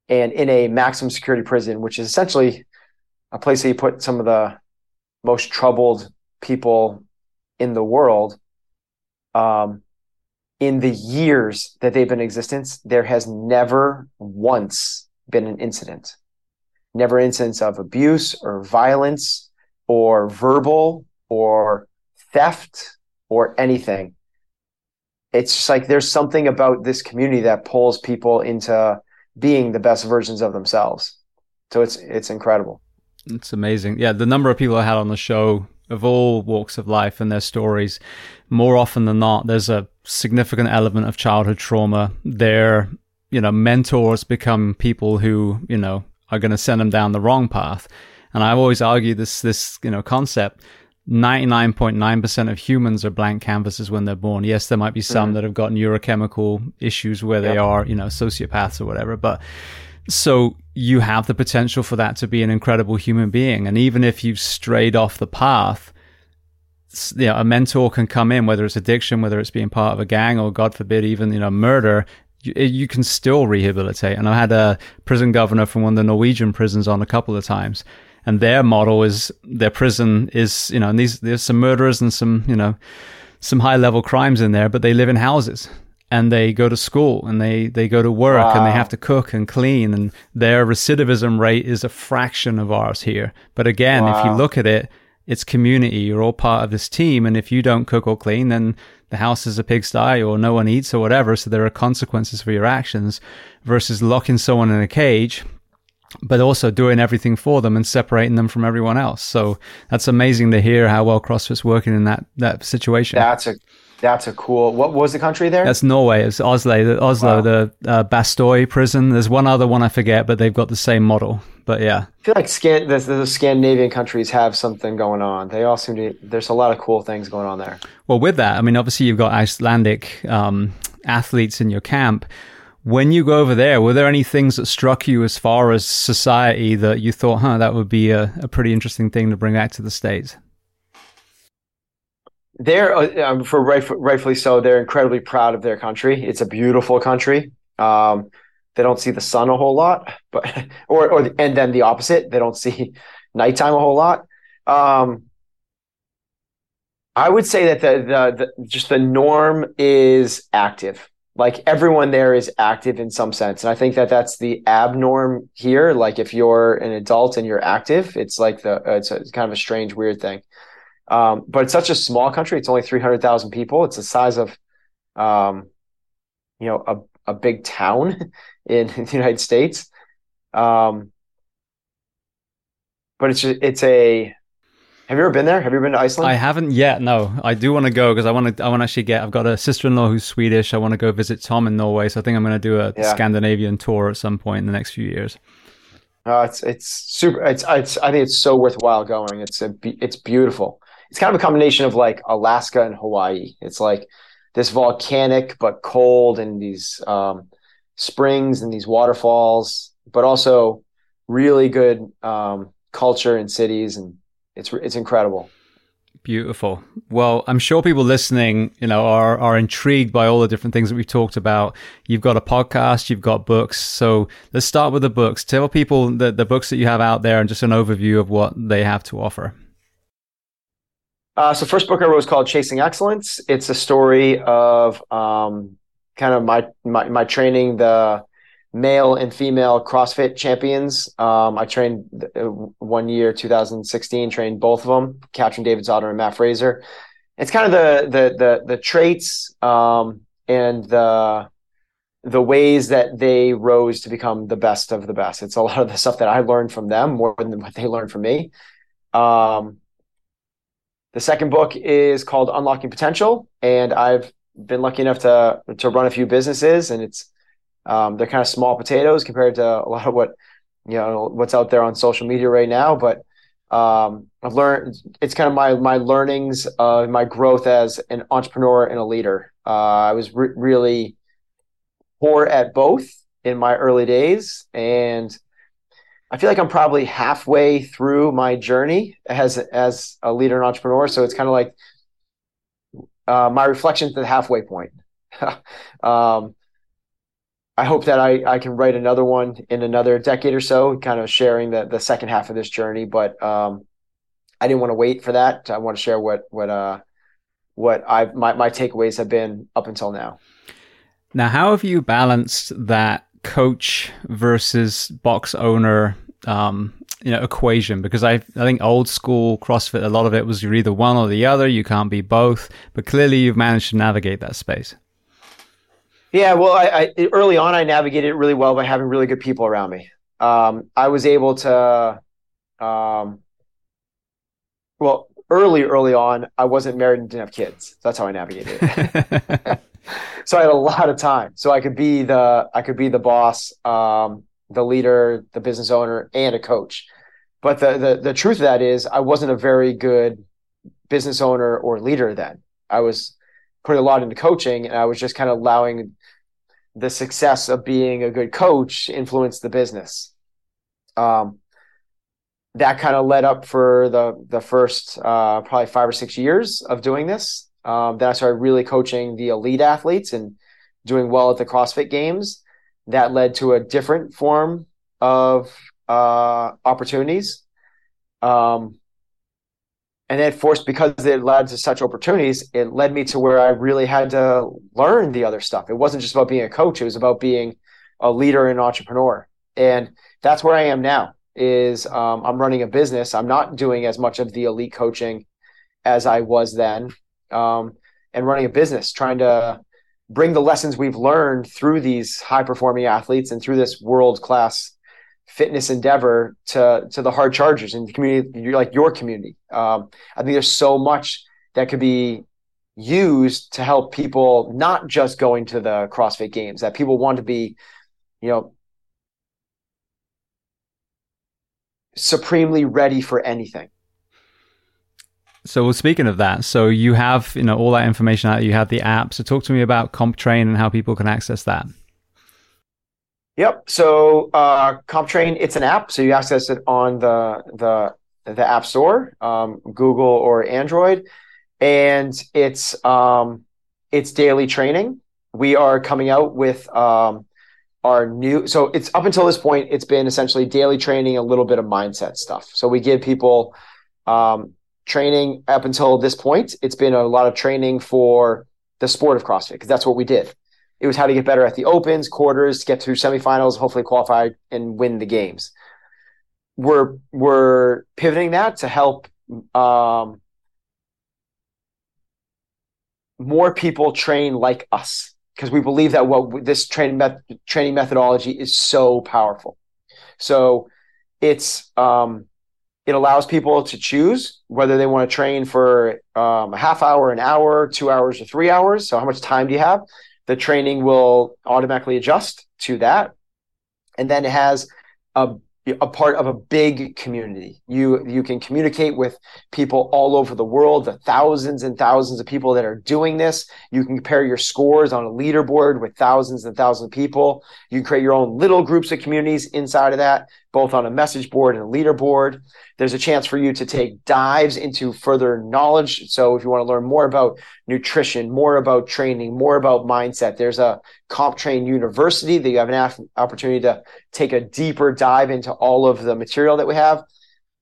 And in a maximum security prison, which is essentially a place that you put some of the most troubled people in the world, in the years that they've been in existence, there has never once been an incident. Never instance of abuse or violence or verbal or theft or anything. It's just like there's something about this community that pulls people into being the best versions of themselves. So it's incredible. It's amazing. Yeah, the number of people I had on the show of all walks of life and their stories, more often than not, there's a significant element of childhood trauma. Their, mentors become people who, are going to send them down the wrong path. And I've always argued this concept, 99.9% of humans are blank canvases when they're born. Yes, there might be some that have got neurochemical issues where they are, sociopaths or whatever. But so you have the potential for that to be an incredible human being. And even if you've strayed off the path, a mentor can come in, whether it's addiction, whether it's being part of a gang, or God forbid, even, murder. You can still rehabilitate. And I had a prison governor from one of the Norwegian prisons on a couple of times. And their model is their prison is, and there's some murderers and some, some high level crimes in there, but they live in houses and they go to school and they go to work and they have to cook and clean. And their recidivism rate is a fraction of ours here. But again, if you look at it, it's community. You're all part of this team. And if you don't cook or clean, then the house is a pigsty or no one eats or whatever. So there are consequences for your actions versus locking someone in a cage, but also doing everything for them and separating them from everyone else. So that's amazing to hear how well CrossFit's working in that situation. That's a cool, what was the country there? That's Norway. It's Oslo, wow. the Bastøy prison. There's one other one I forget, but they've got the same model, but yeah. I feel like the Scandinavian countries have something going on. They all seem to, there's a lot of cool things going on there. Well, with that, obviously you've got Icelandic athletes in your camp. When you go over there, were there any things that struck you as far as society that you thought, that would be a pretty interesting thing to bring back to the States? They're, rightfully so, they're incredibly proud of their country. It's a beautiful country. They don't see the sun a whole lot, but and then the opposite. They don't see nighttime a whole lot. I would say that just the norm is active. Like everyone there is active in some sense. And I think that that's the abnorm here. Like if you're an adult and you're active, it's like it's kind of a strange, weird thing. But it's such a small country. It's only 300,000 people. It's the size of, a big town in the United States. But have you ever been there? Have you been to Iceland? I haven't yet. No, I do want to go because I want to actually I've got a sister-in-law who's Swedish. I want to go visit Tom in Norway. So I think I'm going to do a Scandinavian tour at some point in the next few years. It's super. I think it's so worthwhile going. It's beautiful. It's kind of a combination of like Alaska and Hawaii. It's like this volcanic but cold, and these springs and these waterfalls, but also really good culture in cities, and it's incredible. Beautiful. Well, I'm sure people listening, you know, are intrigued by all the different things that we've talked about. You've got a podcast, you've got books. So let's start with the books. Tell people the books that you have out there and just an overview of what they have to offer. So first book I wrote was called Chasing Excellence. It's a story of kind of my training the male and female CrossFit champions. I trained one year, 2016, trained both of them, Katrin David's daughter and Matt Fraser. It's kind of the traits and the ways that they rose to become the best of the best. It's a lot of the stuff that I learned from them more than what they learned from me. The second book is called Unlocking Potential, and I've been lucky enough to run a few businesses, and it's they're kind of small potatoes compared to a lot of what, you know, what's out there on social media right now. But I've learned, it's kind of my learnings, my growth as an entrepreneur and a leader. I was really poor at both in my early days, and I feel like I'm probably halfway through my journey as a leader and entrepreneur. So it's kind of like my reflection to the halfway point. I hope that I can write another one in another decade or so, kind of sharing the second half of this journey. But I didn't want to wait for that. I want to share what my takeaways have been up until now. Now, how have you balanced that coach versus box owner equation? Because I think old school CrossFit, a lot of it was you're either one or the other. You can't be both. But clearly, you've managed to navigate that space. Yeah, well, I early on, I navigated it really well by having really good people around me. I was able to, early on, I wasn't married and didn't have kids. That's how I navigated it. So I had a lot of time. So I could be the boss, the leader, the business owner, and a coach. But the truth of that is, I wasn't a very good business owner or leader then. I was putting a lot into coaching, and I was just kind of allowing the success of being a good coach influence the business. That kind of led up for the first probably 5 or 6 years of doing this. Then I started really coaching the elite athletes and doing well at the CrossFit Games. That led to a different form of opportunities. And then because it led to such opportunities, it led me to where I really had to learn the other stuff. It wasn't just about being a coach. It was about being a leader and entrepreneur. And that's where I am now is I'm running a business. I'm not doing as much of the elite coaching as I was then, and running a business, trying to bring the lessons we've learned through these high-performing athletes and through this world-class fitness endeavor to the hard chargers in the community, your community. I think there's so much that could be used to help people, not just going to the CrossFit Games, that people want to be, supremely ready for anything. So speaking of that, so you have, all that information out, you have the app. So talk to me about Comp Train and how people can access that. Yep. So CompTrain, it's an app. So you access it on the App Store, Google or Android, and it's daily training. We are coming out with our new. So it's up until this point, it's been essentially daily training, a little bit of mindset stuff. So we give people training up until this point. It's been a lot of training for the sport of CrossFit because that's what we did. It was how to get better at the opens, quarters, get through semifinals, hopefully qualify and win the games. We're pivoting that to help more people train like us, because we believe that this training methodology is so powerful. So it's it allows people to choose whether they want to train for a half hour, an hour, 2 hours, or 3 hours. So how much time do you have? The training will automatically adjust to that. And then it has a a part of a big community. You can communicate with people all over the world, the thousands and thousands of people that are doing this. You can compare your scores on a leaderboard with thousands and thousands of people. You can create your own little groups of communities inside of that, both on a message board and a leaderboard. There's a chance for you to take dives into further knowledge. So if you want to learn more about nutrition, more about training, more about mindset, there's a Comp Train University that you have an opportunity to take a deeper dive into all of the material that we have.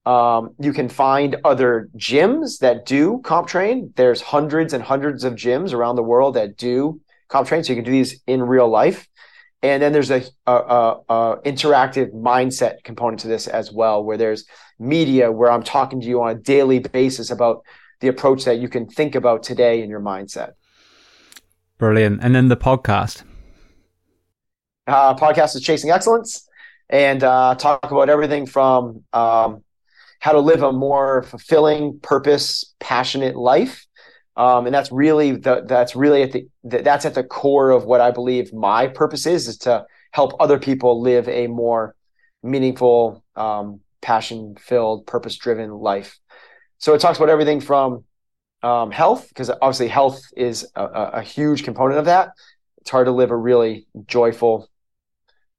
You can find other gyms that do comp train. There's hundreds and hundreds of gyms around the world that do comp train, so you can do these in real life. And then there's a interactive mindset component to this as well, where there's media, where I'm talking to you on a daily basis about the approach that you can think about today in your mindset. Brilliant. And then the podcast. Podcast is Chasing Excellence. And talk about everything from how to live a more fulfilling, purpose, passionate life, and that's really that's at the core of what I believe my purpose is to help other people live a more meaningful, passion-filled, purpose-driven life. So it talks about everything from health, because obviously health is a huge component of that. It's hard to live a really joyful,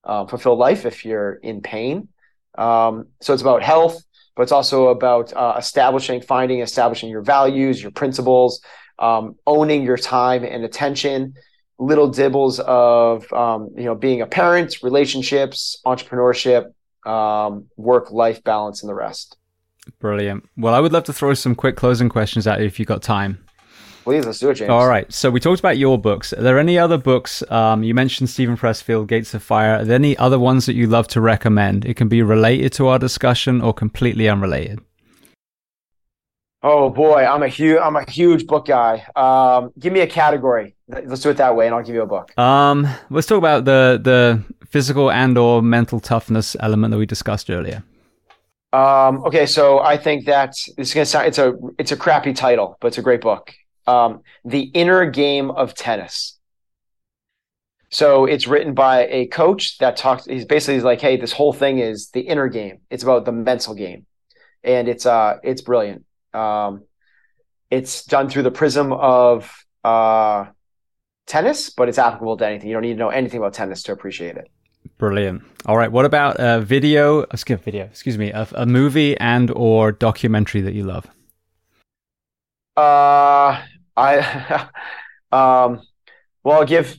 fulfill life if you're in pain. So it's about health, but it's also about establishing your values, your principles, owning your time and attention, little dibbles of being a parent, relationships, entrepreneurship, work-life balance, and the rest. Brilliant. Well, I would love to throw some quick closing questions at you if you've got time. Please, let's do it, James. All right. So we talked about your books. Are there any other books? You mentioned Stephen Pressfield, Gates of Fire. Are there any other ones that you love to recommend? It can be related to our discussion or completely unrelated. Oh boy, I'm a huge book guy. Give me a category. Let's do it that way, and I'll give you a book. Let's talk about the physical and or mental toughness element that we discussed earlier. Okay, so I think that it's gonna sound it's a crappy title, but it's a great book. The Inner Game of Tennis. So it's written by a coach that talks. He's like, hey, this whole thing is the inner game. It's about the mental game, and it's brilliant. It's done through the prism of tennis, but it's applicable to anything. You don't need to know anything about tennis to appreciate it. Brilliant. All right. What about a movie and or documentary that you love? I'll give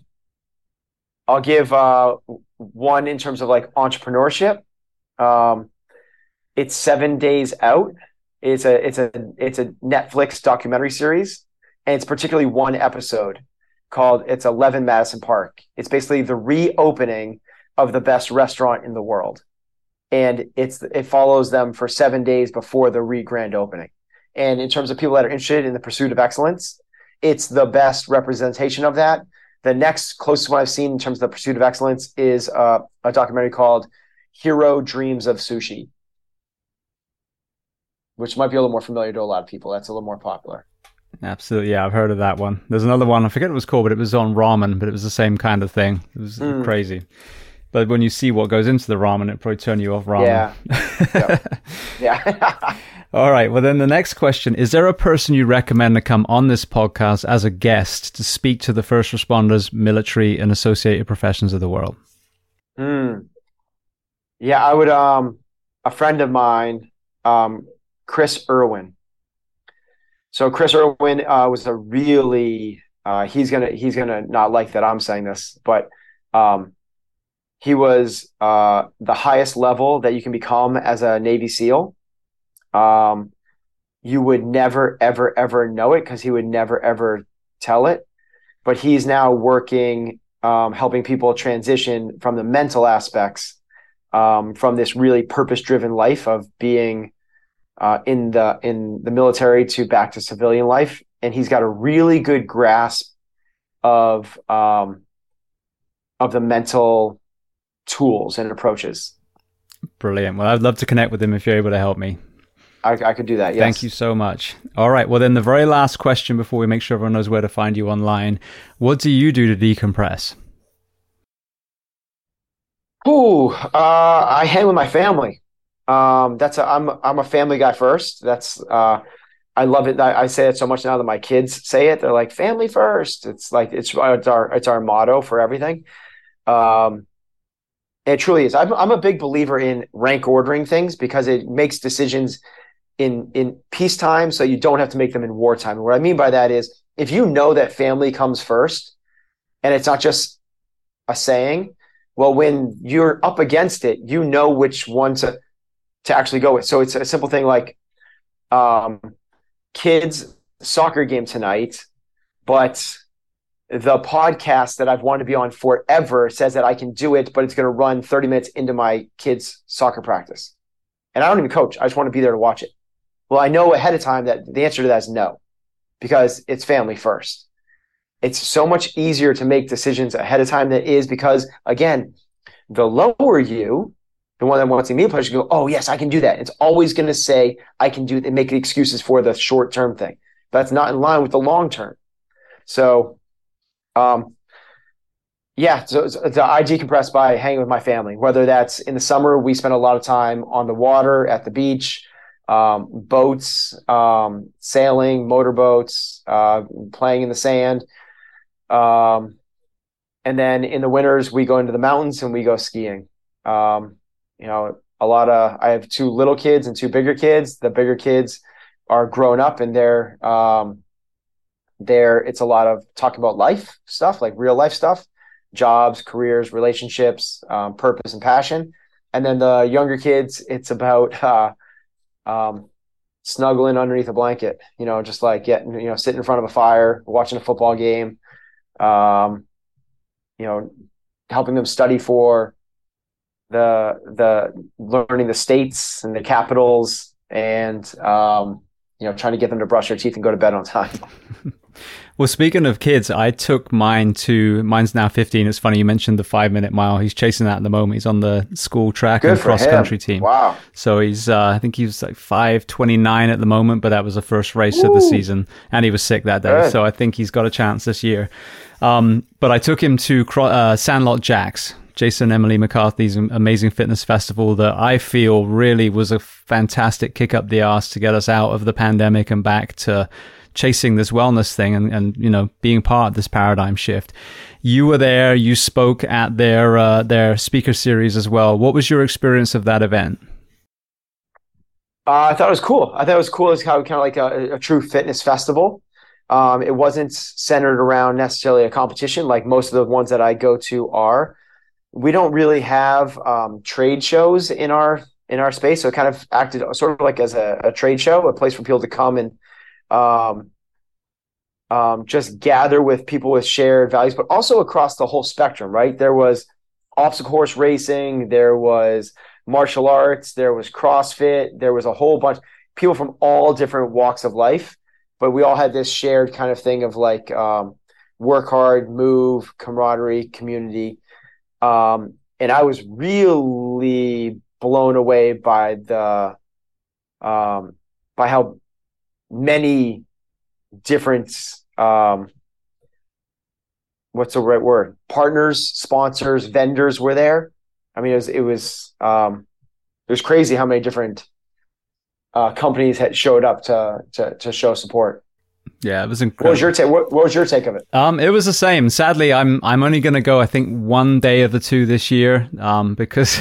one in terms of like entrepreneurship. It's 7 Days Out. It's a Netflix documentary series, and it's particularly one episode called It's 11 Madison Park. It's basically the reopening of the best restaurant in the world, and it follows them for 7 days before the grand opening. And in terms of people that are interested in the pursuit of excellence, it's the best representation of that. The next closest one I've seen in terms of the pursuit of excellence is a documentary called Hero Dreams of Sushi, which might be a little more familiar to a lot of people. That's a little more popular. Absolutely. Yeah, I've heard of that one. There's another one. I forget what it was called, but it was on ramen, but it was the same kind of thing. It was crazy. But when you see what goes into the ramen, it probably turn you off ramen. Yeah. All right. Well, then the next question, is there a person you recommend to come on this podcast as a guest to speak to the first responders, military, and associated professions of the world? Yeah, I would. A friend of mine, Chris Irwin. So Chris Irwin was a really he's gonna not like that I'm saying this, but he was the highest level that you can become as a Navy SEAL. You would never, ever, ever know it because he would never, ever tell it. But he's now working, helping people transition from the mental aspects, from this really purpose-driven life of being in the military to back to civilian life. And he's got a really good grasp of the mental tools and approaches. Brilliant. Well, I'd love to connect with him if you're able to help me. I could do that, yes. Thank you so much. All right. Well, then the very last question before we make sure everyone knows where to find you online. What do you do to decompress? Ooh, I hang with my family. I'm a family guy first. I love it. I say it so much now that my kids say it. They're like, family first. It's like, it's our motto for everything. It truly is. I'm a big believer in rank ordering things because it makes decisions in peacetime, so you don't have to make them in wartime. And what I mean by that is, if you know that family comes first, and it's not just a saying, well, when you're up against it, you know which one to actually go with. So it's a simple thing like kids' soccer game tonight, but the podcast that I've wanted to be on forever says that I can do it, but it's going to run 30 minutes into my kids' soccer practice. And I don't even coach. I just want to be there to watch it. Well, I know ahead of time that the answer to that is no, because it's family first. It's so much easier to make decisions ahead of time than it is because, again, the lower you, the one that wants immediate pleasure, you go, oh, yes, I can do that. It's always going to say I can do it and make the excuses for the short-term thing. That's not in line with the long-term. So, so I decompress by hanging with my family, whether that's in the summer, we spend a lot of time on the water, at the beach, boats, sailing, motorboats, playing in the sand. And then in the winters, we go into the mountains and we go skiing. I have two little kids and two bigger kids. The bigger kids are grown up and it's a lot of talking about life stuff, like real life stuff, jobs, careers, relationships, purpose and passion. And then the younger kids, it's about snuggling underneath a blanket, just like getting, sitting in front of a fire, watching a football game, helping them study for the learning the states and the capitals and, trying to get them to brush their teeth and go to bed on time. Well, speaking of kids, I took mine mine's now 15. It's funny you mentioned the 5-minute mile. He's chasing that at the moment. He's on the school track and cross country team. Wow! So he's I think he was like 5:29 at the moment, but that was the first race of the season, and he was sick that day. Good. So I think he's got a chance this year. But I took him to Sandlot Jackson. Jason and Emily McCarthy's amazing fitness festival that I feel really was a fantastic kick up the arse to get us out of the pandemic and back to chasing this wellness thing and being part of this paradigm shift. You were there, you spoke at their speaker series as well. What was your experience of that event? I thought it was cool. I thought it was cool as how kind of like a true fitness festival. It wasn't centered around necessarily a competition like most of the ones that I go to are. We don't really have trade shows in our space, so it kind of acted sort of like as a trade show, a place for people to come and just gather with people with shared values, but also across the whole spectrum, right? There was obstacle horse racing, there was martial arts, there was CrossFit, there was a whole bunch of people from all different walks of life, but we all had this shared kind of thing of like work hard, move, camaraderie, community. And I was really blown away by the by how many different what's the right word? Partners, sponsors, vendors were there. I mean, it was crazy how many different companies had showed up to show support. Yeah, it was incredible. What was your take of it? It was the same. Sadly, I'm only going to go, I think, one day of the two this year, because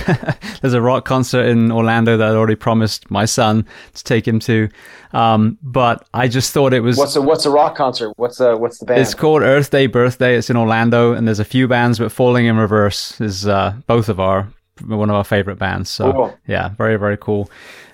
there's a rock concert in Orlando that I already promised my son to take him to. But I just thought it was... What's a rock concert? What's the band? It's called Earth Day Birthday. It's in Orlando, and there's a few bands, but Falling in Reverse is both of one of our favorite bands. So cool. Yeah, very, very cool.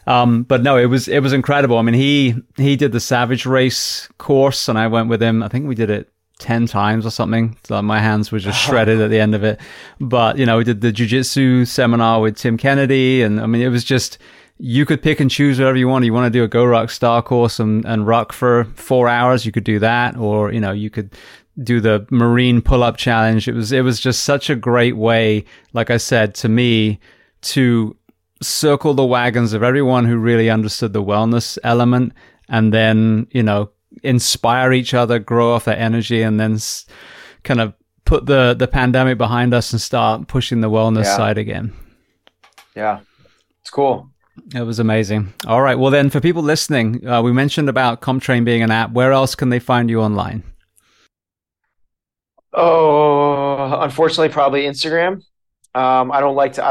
But no, it was incredible. I mean, he did the Savage Race course and I went with him. I think we did it 10 times or something. So my hands were just shredded at the end of it. But, we did the jiu-jitsu seminar with Tim Kennedy. And I mean, it was just, you could pick and choose whatever you want. You want to do a GORUCK star course and ruck for 4 hours. You could do that. Or, you could do the Marine pull-up challenge. It was just such a great way, like I said, to me, to circle the wagons of everyone who really understood the wellness element and then, inspire each other, grow off their energy and then kind of put the pandemic behind us and start pushing the wellness side again. Yeah, it's cool. It was amazing. All right. Well, then for people listening, we mentioned about Comtrain being an app. Where else can they find you online? Oh, unfortunately, probably Instagram. I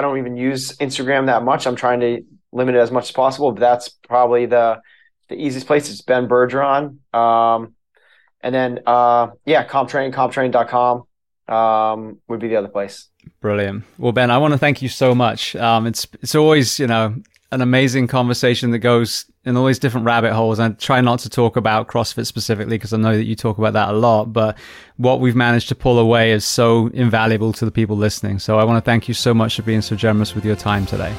don't even use Instagram that much. I'm trying to limit it as much as possible, but that's probably the easiest place. It's Ben Bergeron. Comtrain.com would be the other place. Brilliant. Well, Ben, I want to thank you so much. It's always, an amazing conversation that goes in all these different rabbit holes. I try not to talk about CrossFit specifically because I know that you talk about that a lot, but what we've managed to pull away is so invaluable to the people listening. So I want to thank you so much for being so generous with your time today.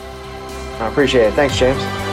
I appreciate it. Thanks, James.